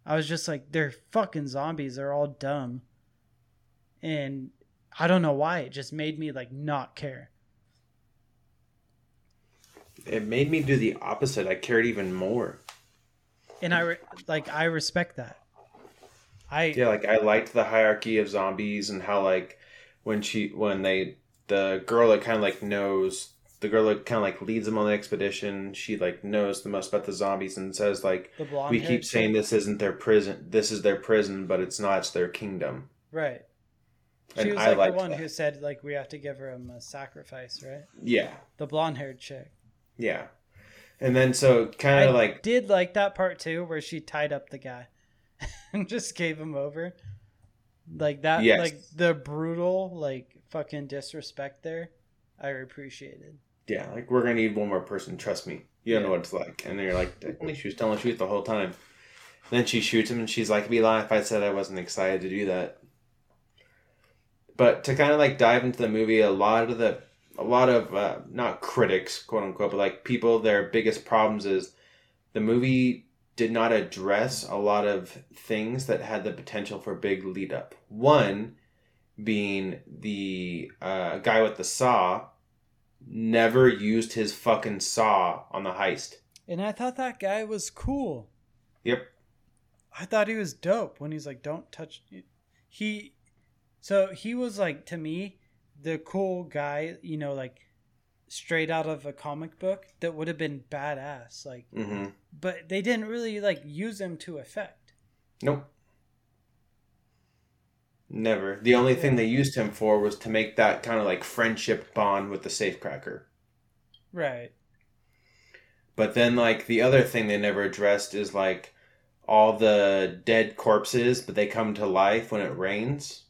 I was just like, they're fucking zombies. They're all dumb. And I don't know why. It just made me like not care. It made me do the opposite. I cared even more. And I respect that. I liked the hierarchy of zombies and how like the girl that kind of like leads them on the expedition, she like knows the most about the zombies and says like, we keep saying this isn't their prison. This is their prison, but it's not. It's their kingdom. Right. She and was like the one who said like we have to give her a sacrifice, right? Yeah. The blonde-haired chick. Yeah. And then so kind of like... I did like that part too where she tied up the guy and just gave him over. Like that, yes. Like the brutal, like fucking disrespect there, I appreciated. Yeah, like we're going to need one more person, trust me. You don't know what it's like. And then you're like, at least she was telling the truth the whole time. And then she shoots him and she's like, it'd be lying if I said I wasn't excited to do that. But to kind of like dive into the movie, a lot of not critics, quote unquote, but like people, their biggest problems is the movie did not address a lot of things that had the potential for big lead up. One being the guy with the saw never used his fucking saw on the heist. And I thought that guy was cool. Yep. I thought he was dope when he's like, don't touch it. So he was like, to me, the cool guy, you know, like straight out of a comic book that would have been badass. Like, But they didn't really like use him to effect. Nope. Never. The only thing they used him for was to make that kind of like friendship bond with the safecracker. Right. But then like the other thing they never addressed is like all the dead corpses, but they come to life when it rains.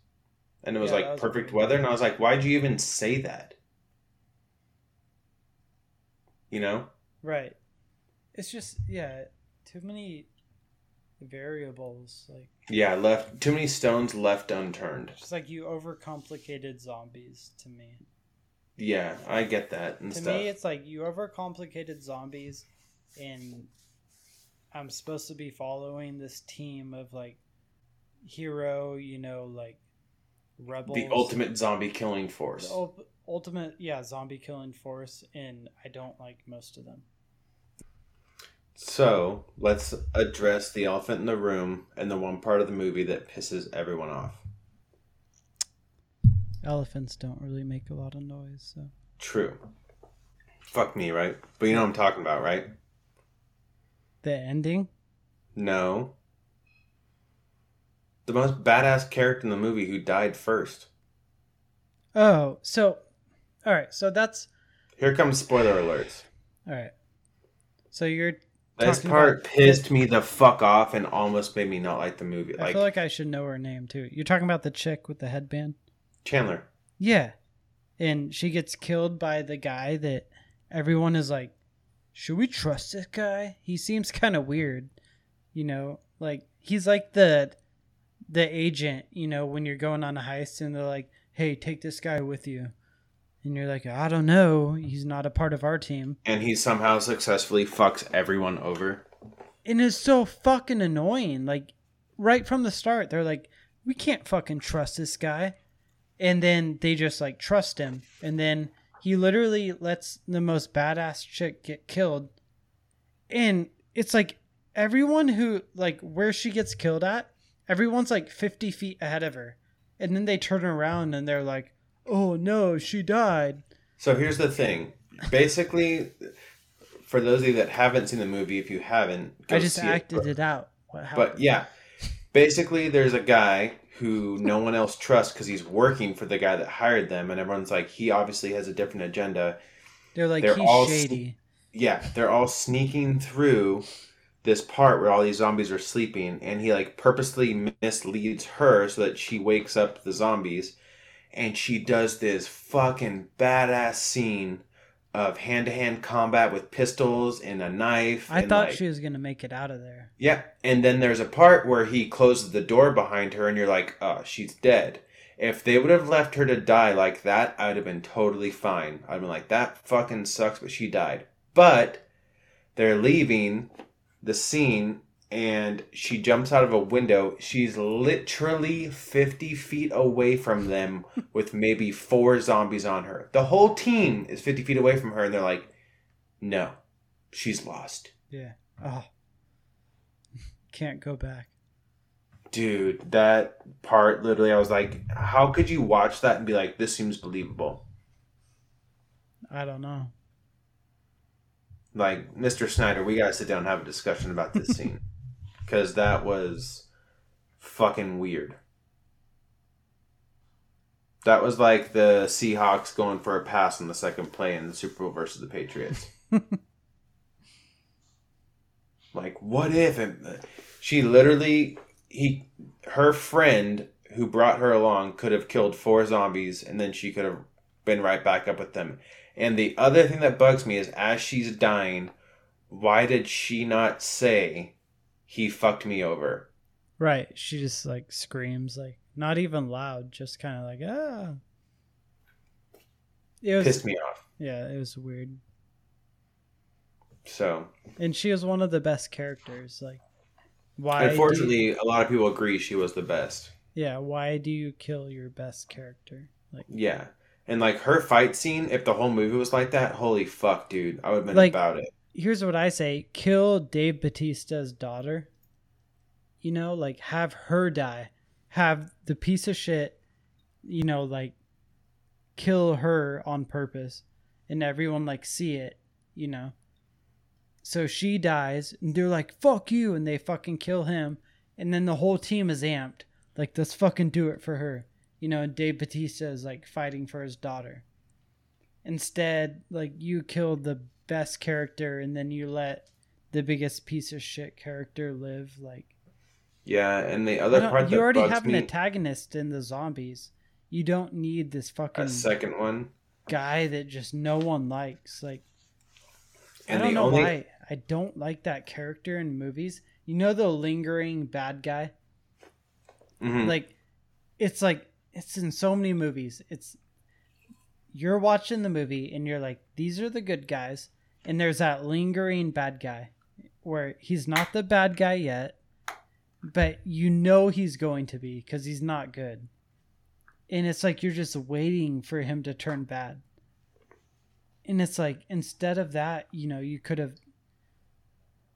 And it was like perfect weather. And I was like, why'd you even say that? You know? Right. It's just, too many variables. Like, too many stones left unturned. It's like you overcomplicated zombies to me. Yeah, I get that and stuff. To me, it's like you overcomplicated zombies, and I'm supposed to be following this team of like hero, you know, like rebels, the ultimate zombie killing force, zombie killing force, and I don't like most of them. So let's address the elephant in the room and the one part of the movie that pisses everyone off. Elephants don't really make a lot of noise, so true. Fuck me, right? But you know what I'm talking about, right? The ending? No. The most badass character in the movie who died first. Oh, so, all right, so that's... Here comes spoiler alerts. All right. So you're... This part pissed me the fuck off and almost made me not like the movie. I feel like I should know her name, too. You're talking about the chick with the headband? Chandler. Yeah. And she gets killed by the guy that everyone is like, should we trust this guy? He seems kind of weird, you know? Like, he's like the agent, you know, when you're going on a heist and they're like, hey, take this guy with you. And you're like, I don't know. He's not a part of our team. And he somehow successfully fucks everyone over. And it's so fucking annoying. Like right from the start, they're like, we can't fucking trust this guy. And then they just like trust him. And then he literally lets the most badass chick get killed. And it's like everyone who like where she gets killed at, everyone's like 50 feet ahead of her. And then they turn around and they're like, oh no, she died. So here's the thing. Basically, for those of you that haven't seen the movie, if you haven't, go I just see acted it out. What happened? But yeah, basically there's a guy who no one else trusts because he's working for the guy that hired them. And everyone's like, he obviously has a different agenda. They're like, he's shady. Yeah, they're all sneaking through this part where all these zombies are sleeping. And he like purposely misleads her so that she wakes up the zombies. And she does this fucking badass scene of hand-to-hand combat with pistols and a knife. I thought she was going to make it out of there. Yeah, and then there's a part where he closes the door behind her and you're like, oh, she's dead. If they would have left her to die like that, I would have been totally fine. I'd have been like, that fucking sucks, but she died. But they're leaving the scene and she jumps out of a window. She's literally 50 feet away from them with maybe 4 zombies on her. The whole team is 50 feet away from her, and they're like, no, she's lost. Yeah. Oh. Can't go back. Dude, that part, literally, I was like, how could you watch that and be like, this seems believable? I don't know. Like, Mr. Snyder, we got to sit down and have a discussion about this scene. Because that was fucking weird. That was like the Seahawks going for a pass on the second play in the Super Bowl versus the Patriots. Like, what if it, she literally, her friend who brought her along could have killed 4 zombies and then she could have been right back up with them. And the other thing that bugs me is as she's dying, why did she not say, he fucked me over? Right. She just like screams, like not even loud, just kind of like, ah. Pissed me off. Yeah, it was weird. So. And she was one of the best characters. Like, why? Unfortunately, a lot of people agree she was the best. Yeah. Why do you kill your best character? Like. Yeah. And like her fight scene, if the whole movie was like that, holy fuck, dude, I would have been like, about it. Here's what I say. Kill Dave Bautista's daughter. You know, like have her die. Have the piece of shit, you know, like kill her on purpose and everyone like see it, you know. So she dies and they're like, fuck you. And they fucking kill him. And then the whole team is amped. Like, let's fucking do it for her. You know, and Dave Bautista is like fighting for his daughter. Instead, like you killed the best character and then you let the biggest piece of shit character live. Like, yeah. And the other part, you already have an antagonist in the zombies. You don't need this fucking second one guy that just no one likes. Like, and I don't know why I don't like that character in movies. You know, the lingering bad guy. Mm-hmm. Like it's in so many movies. It's you're watching the movie and you're like, these are the good guys. And there's that lingering bad guy where he's not the bad guy yet, but you know he's going to be because he's not good. And it's like you're just waiting for him to turn bad. And it's like instead of that, you know, you could have.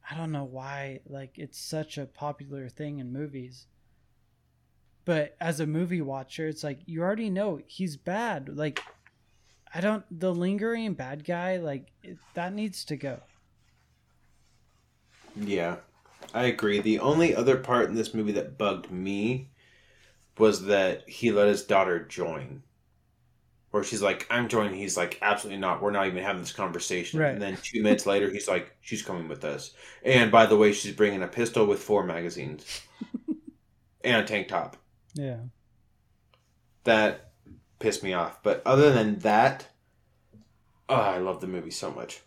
I don't know why, like it's such a popular thing in movies. But as a movie watcher, it's like you already know he's bad. Like, I don't, the lingering bad guy, like, that needs to go. Yeah, I agree. The only other part in this movie that bugged me was that he let his daughter join. Where she's like, I'm joining. He's like, absolutely not. We're not even having this conversation. Right. And then 2 minutes later, he's like, she's coming with us. And by the way, she's bringing a pistol with 4 magazines and a tank top. Yeah. That pissed me off, but other than that, oh, I love the movie so much.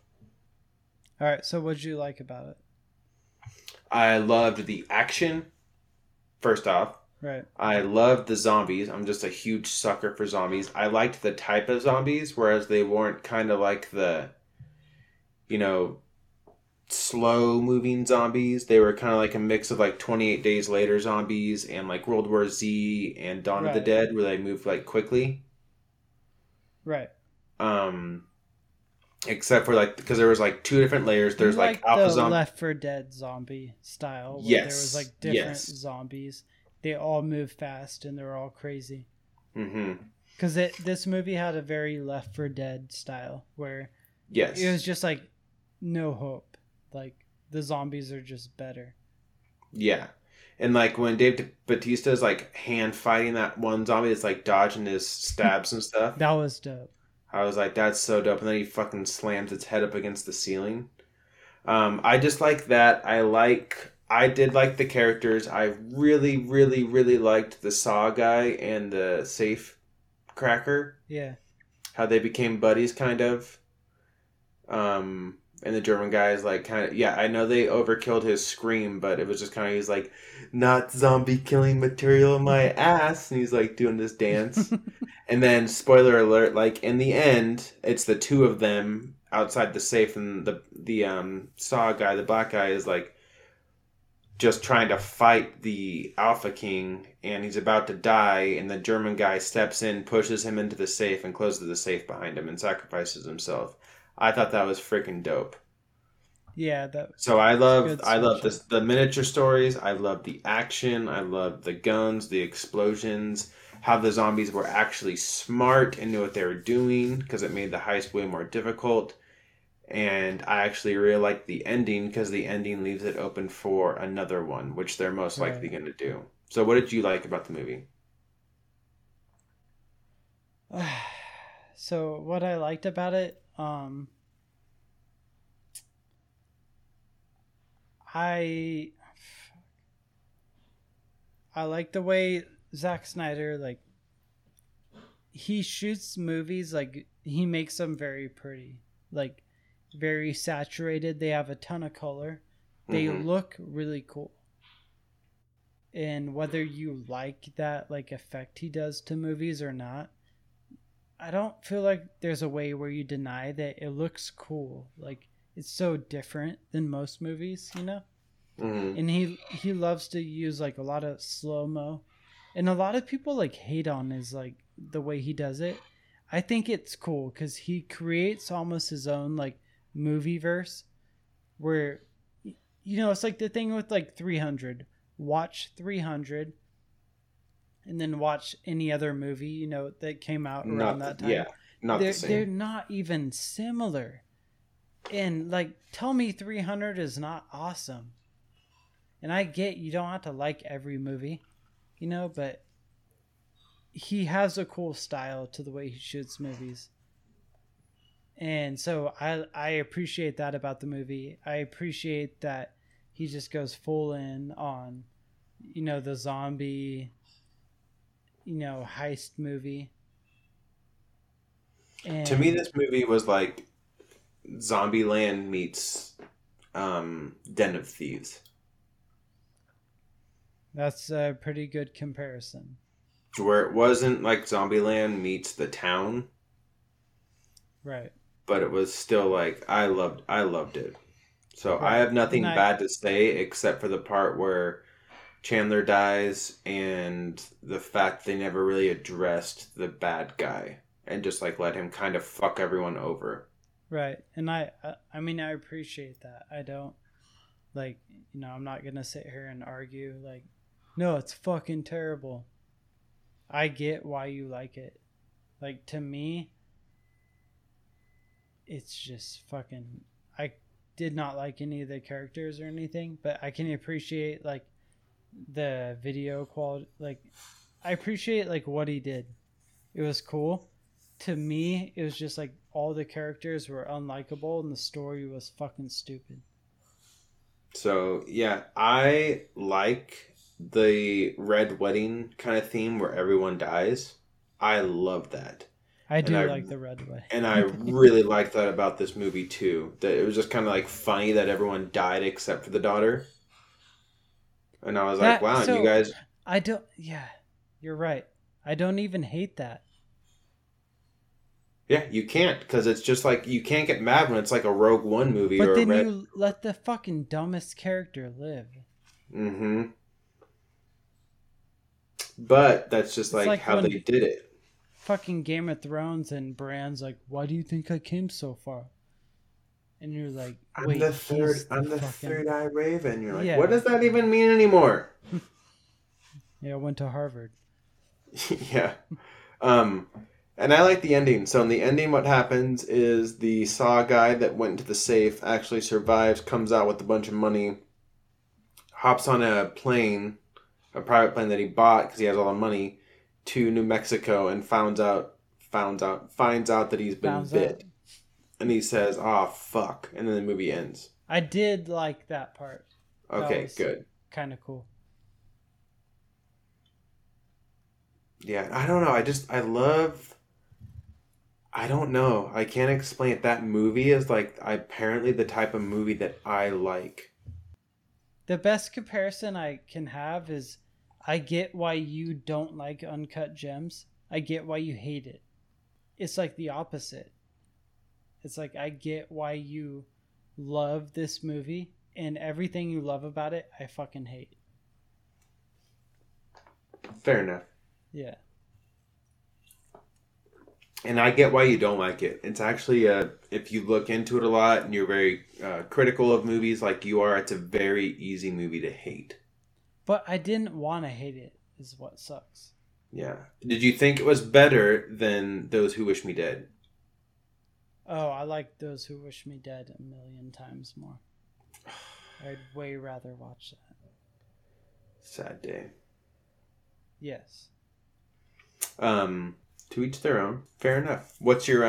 All right, so what did you like about it? I loved the action, first off. Right. I loved the zombies. I'm just a huge sucker for zombies. I liked the type of zombies, whereas they weren't kind of like the, you know, slow-moving zombies. They were kind of like a mix of like 28 Days Later zombies and like World War Z and Dawn of the Dead, where they moved like quickly. Right. Except for like, because there was like two different layers. There's like Alpha Zombie, Left 4 Dead zombie style. Yes. There was like different zombies. They all move fast and they're all crazy. Mm-hmm. Because this movie had a very Left 4 Dead style where it was just like no hope. Like the zombies are just better. Yeah. And like when Dave Bautista is like hand fighting that one zombie that's like dodging his stabs and stuff. That was dope. I was like, that's so dope. And then he fucking slams its head up against the ceiling. I just like that. I did like the characters. I really, really, really liked the Saw guy and the safe cracker. Yeah. How they became buddies, kind of. And the German guy is like, kind of, I know they overkilled his scream, but it was just kind of, he's like, not zombie killing material in my ass. And he's like doing this dance. And then, spoiler alert, like in the end, it's the two of them outside the safe, and the Saw guy, the black guy, is like, just trying to fight the Alpha King, and he's about to die, and the German guy steps in, pushes him into the safe, and closes the safe behind him and sacrifices himself. I thought that was freaking dope. Yeah. So I love this, the miniature stories. I love the action. I love the guns, the explosions, how the zombies were actually smart and knew what they were doing, because it made the heist way more difficult. And I actually really like the ending, because the ending leaves it open for another one, which they're most likely going to do. So what did you like about the movie? So what I liked about it, I like the way Zack Snyder, like, he shoots movies, like, he makes them very pretty, like, very saturated. They have a ton of color. They look really cool. And whether you like that, like, effect he does to movies or not, I don't feel like there's a way where you deny that it looks cool. Like, it's so different than most movies, you know? Mm-hmm. And he loves to use, like, a lot of slow-mo. And a lot of people, like, hate on his, like, the way he does it. I think it's cool because he creates almost his own, like, movie verse where, you know, it's like the thing with, like, 300. Watch 300. And then watch any other movie, you know, that came out around that time. Yeah, they're the same. They're not even similar. And, like, tell me 300 is not awesome. And I get you don't have to like every movie, you know, but he has a cool style to the way he shoots movies. And so I appreciate that about the movie. I appreciate that he just goes full in on, you know, the zombie, you know, heist movie. And to me, this movie was like Zombieland meets Den of Thieves. That's a pretty good comparison. Where it wasn't like Zombieland meets the town. Right. But it was still like, I loved it. So right. I have nothing bad to say except for the part where Chandler dies and the fact they never really addressed the bad guy and just like let him kind of fuck everyone over. Right. And I mean, I appreciate that. I don't, like, you know, I'm not going to sit here and argue like, no, it's fucking terrible. I get why you like it. Like, to me, it's just fucking, I did not like any of the characters or anything, but I can appreciate, like, the video quality. Like, I appreciate, like, what he did. It was cool. To me, it was just like all the characters were unlikable and the story was fucking stupid. So yeah, I like the red wedding kind of theme where everyone dies. I love that. I like the red wedding. And I really like that about this movie too, that it was just kind of like funny that everyone died except for the daughter. And I was like, wow, so you guys... I don't... Yeah, you're right. I don't even hate that. Yeah, you can't, because it's just like, you can't get mad when it's like a Rogue One movie but or a Red... But then you let the fucking dumbest character live. Mm-hmm. But that's just like how they did it. Fucking Game of Thrones and Bran's like, why do you think I came so far? And you're like, wait, I'm the third eye raven. You're like, yeah. What does that even mean anymore? Yeah, I went to Harvard. Yeah. And I like the ending. So in the ending, what happens is the saw guy that went into the safe actually survives, comes out with a bunch of money, hops on a plane, a private plane that he bought because he has all the money, to New Mexico, and finds out that he's been bit. And he says, "Ah, fuck." And then the movie ends. I did like that part. Okay, good. Kind of cool. Yeah, I don't know. I don't know. I can't explain it. That movie is like apparently the type of movie that I like. The best comparison I can have is I get why you don't like Uncut Gems. I get why you hate it. It's like the opposite. It's like, I get why you love this movie, and everything you love about it, I fucking hate. Fair enough. Yeah. And I get why you don't like it. It's actually, if you look into it a lot and you're very critical of movies like you are, it's a very easy movie to hate. But I didn't want to hate it, is what sucks. Yeah. Did you think it was better than Those Who Wish Me Dead? Oh, I like Those Who Wish Me Dead a million times more. I'd way rather watch that. Sad day. Yes. To each their own. Fair enough. What's your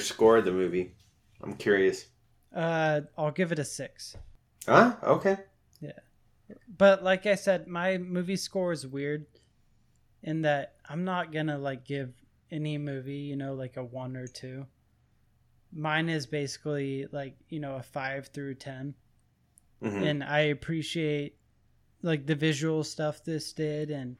score of the movie? I'm curious. I'll give it a 6. Huh? Okay. Yeah. But like I said, my movie score is weird in that I'm not gonna like give any movie, you know, like a 1 or 2. Mine is basically like, you know, a 5 through 10. Mm-hmm. And I appreciate like the visual stuff this did and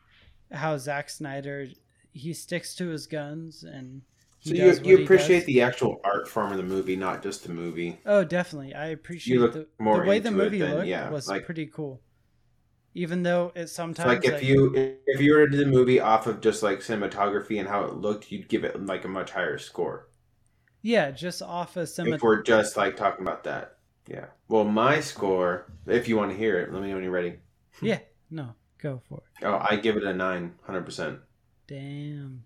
how Zack Snyder, he sticks to his guns and he does what he does. So you appreciate the actual art form of the movie, not just the movie. Oh, definitely. I appreciate the way the movie looked was like, pretty cool. Even though it sometimes like if you were to do the movie off of just like cinematography and how it looked, you'd give it like a much higher score. Yeah, just off of cinematography. If we're just like talking about that, yeah. Well, my score, if you want to hear it, let me know when you're ready. Yeah, no, go for it. Oh, I give it a 9, 100%. Damn.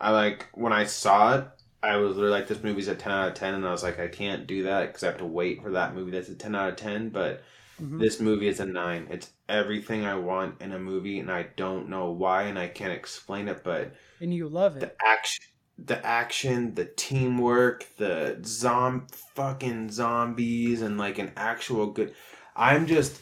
I like when I saw it, I was literally like, this movie's a 10 out of 10, and I was like, I can't do that because I have to wait for that movie that's a 10 out of 10, but. Mm-hmm. This movie is a 9. It's everything I want in a movie, and I don't know why, and I can't explain it, but... And you love it. The action, the teamwork, the fucking zombies, and, like, an actual good... I'm just...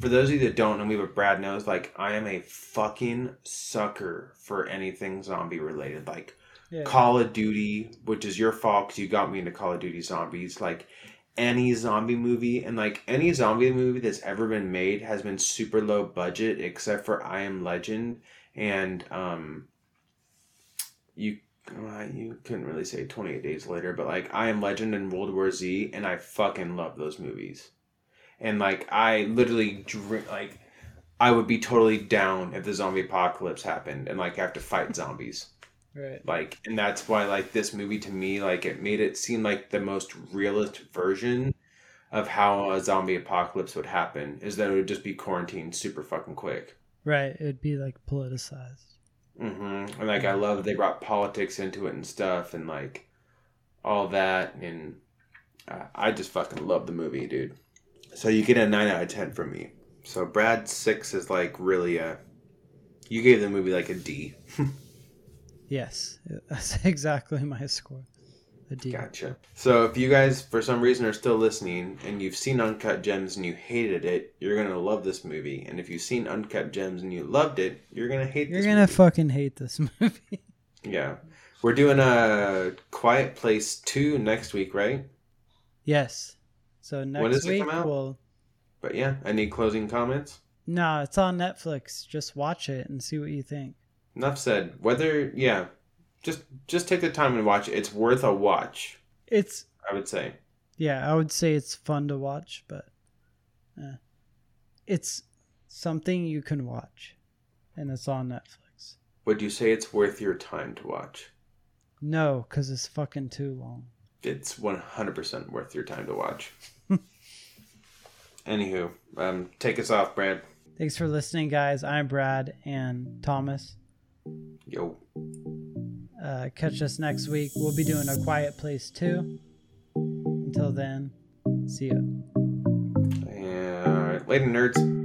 For those of you that don't know me, but Brad knows, like, I am a fucking sucker for anything zombie-related. Like, yeah. Call of Duty, which is your fault because you got me into Call of Duty Zombies, like... Any zombie movie, and like any zombie movie that's ever been made has been super low budget, except for I Am Legend and you couldn't really say 28 Days Later, but like I Am Legend and World War Z, and I fucking love those movies. And like I literally like I would be totally down if the zombie apocalypse happened and like I have to fight zombies. Right. Like, and that's why, like, this movie to me, like, it made it seem like the most realist version of how a zombie apocalypse would happen is that it would just be quarantined super fucking quick. Right. It would be, like, politicized. Mm-hmm. And, like, I love that they brought politics into it and stuff and, like, all that. And I just fucking love the movie, dude. So you get a 9 out of 10 from me. So Brad 6 is, like, really a... You gave the movie, like, a D. Yes, that's exactly my score. The D. Gotcha. So if you guys, for some reason, are still listening and you've seen Uncut Gems and you hated it, you're going to love this movie. And if you've seen Uncut Gems and you loved it, you're going to hate this movie. You're going to fucking hate this movie. Yeah. We're doing a Quiet Place 2 next week, right? Yes. So next week we'll... But yeah, any closing comments? No, it's on Netflix. Just watch it and see what you think. Enough said. Whether, yeah, Just take the time and watch it. It's worth a watch. It's, I would say. Yeah, I would say it's fun to watch, but it's something you can watch, and it's on Netflix. Would you say it's worth your time to watch? No, because it's fucking too long. It's 100% worth your time to watch. Anywho, take us off, Brad. Thanks for listening, guys. I'm Brad and Thomas. Yo. Catch us next week. We'll be doing A Quiet Place 2. Until then, see ya. All right, later, nerds.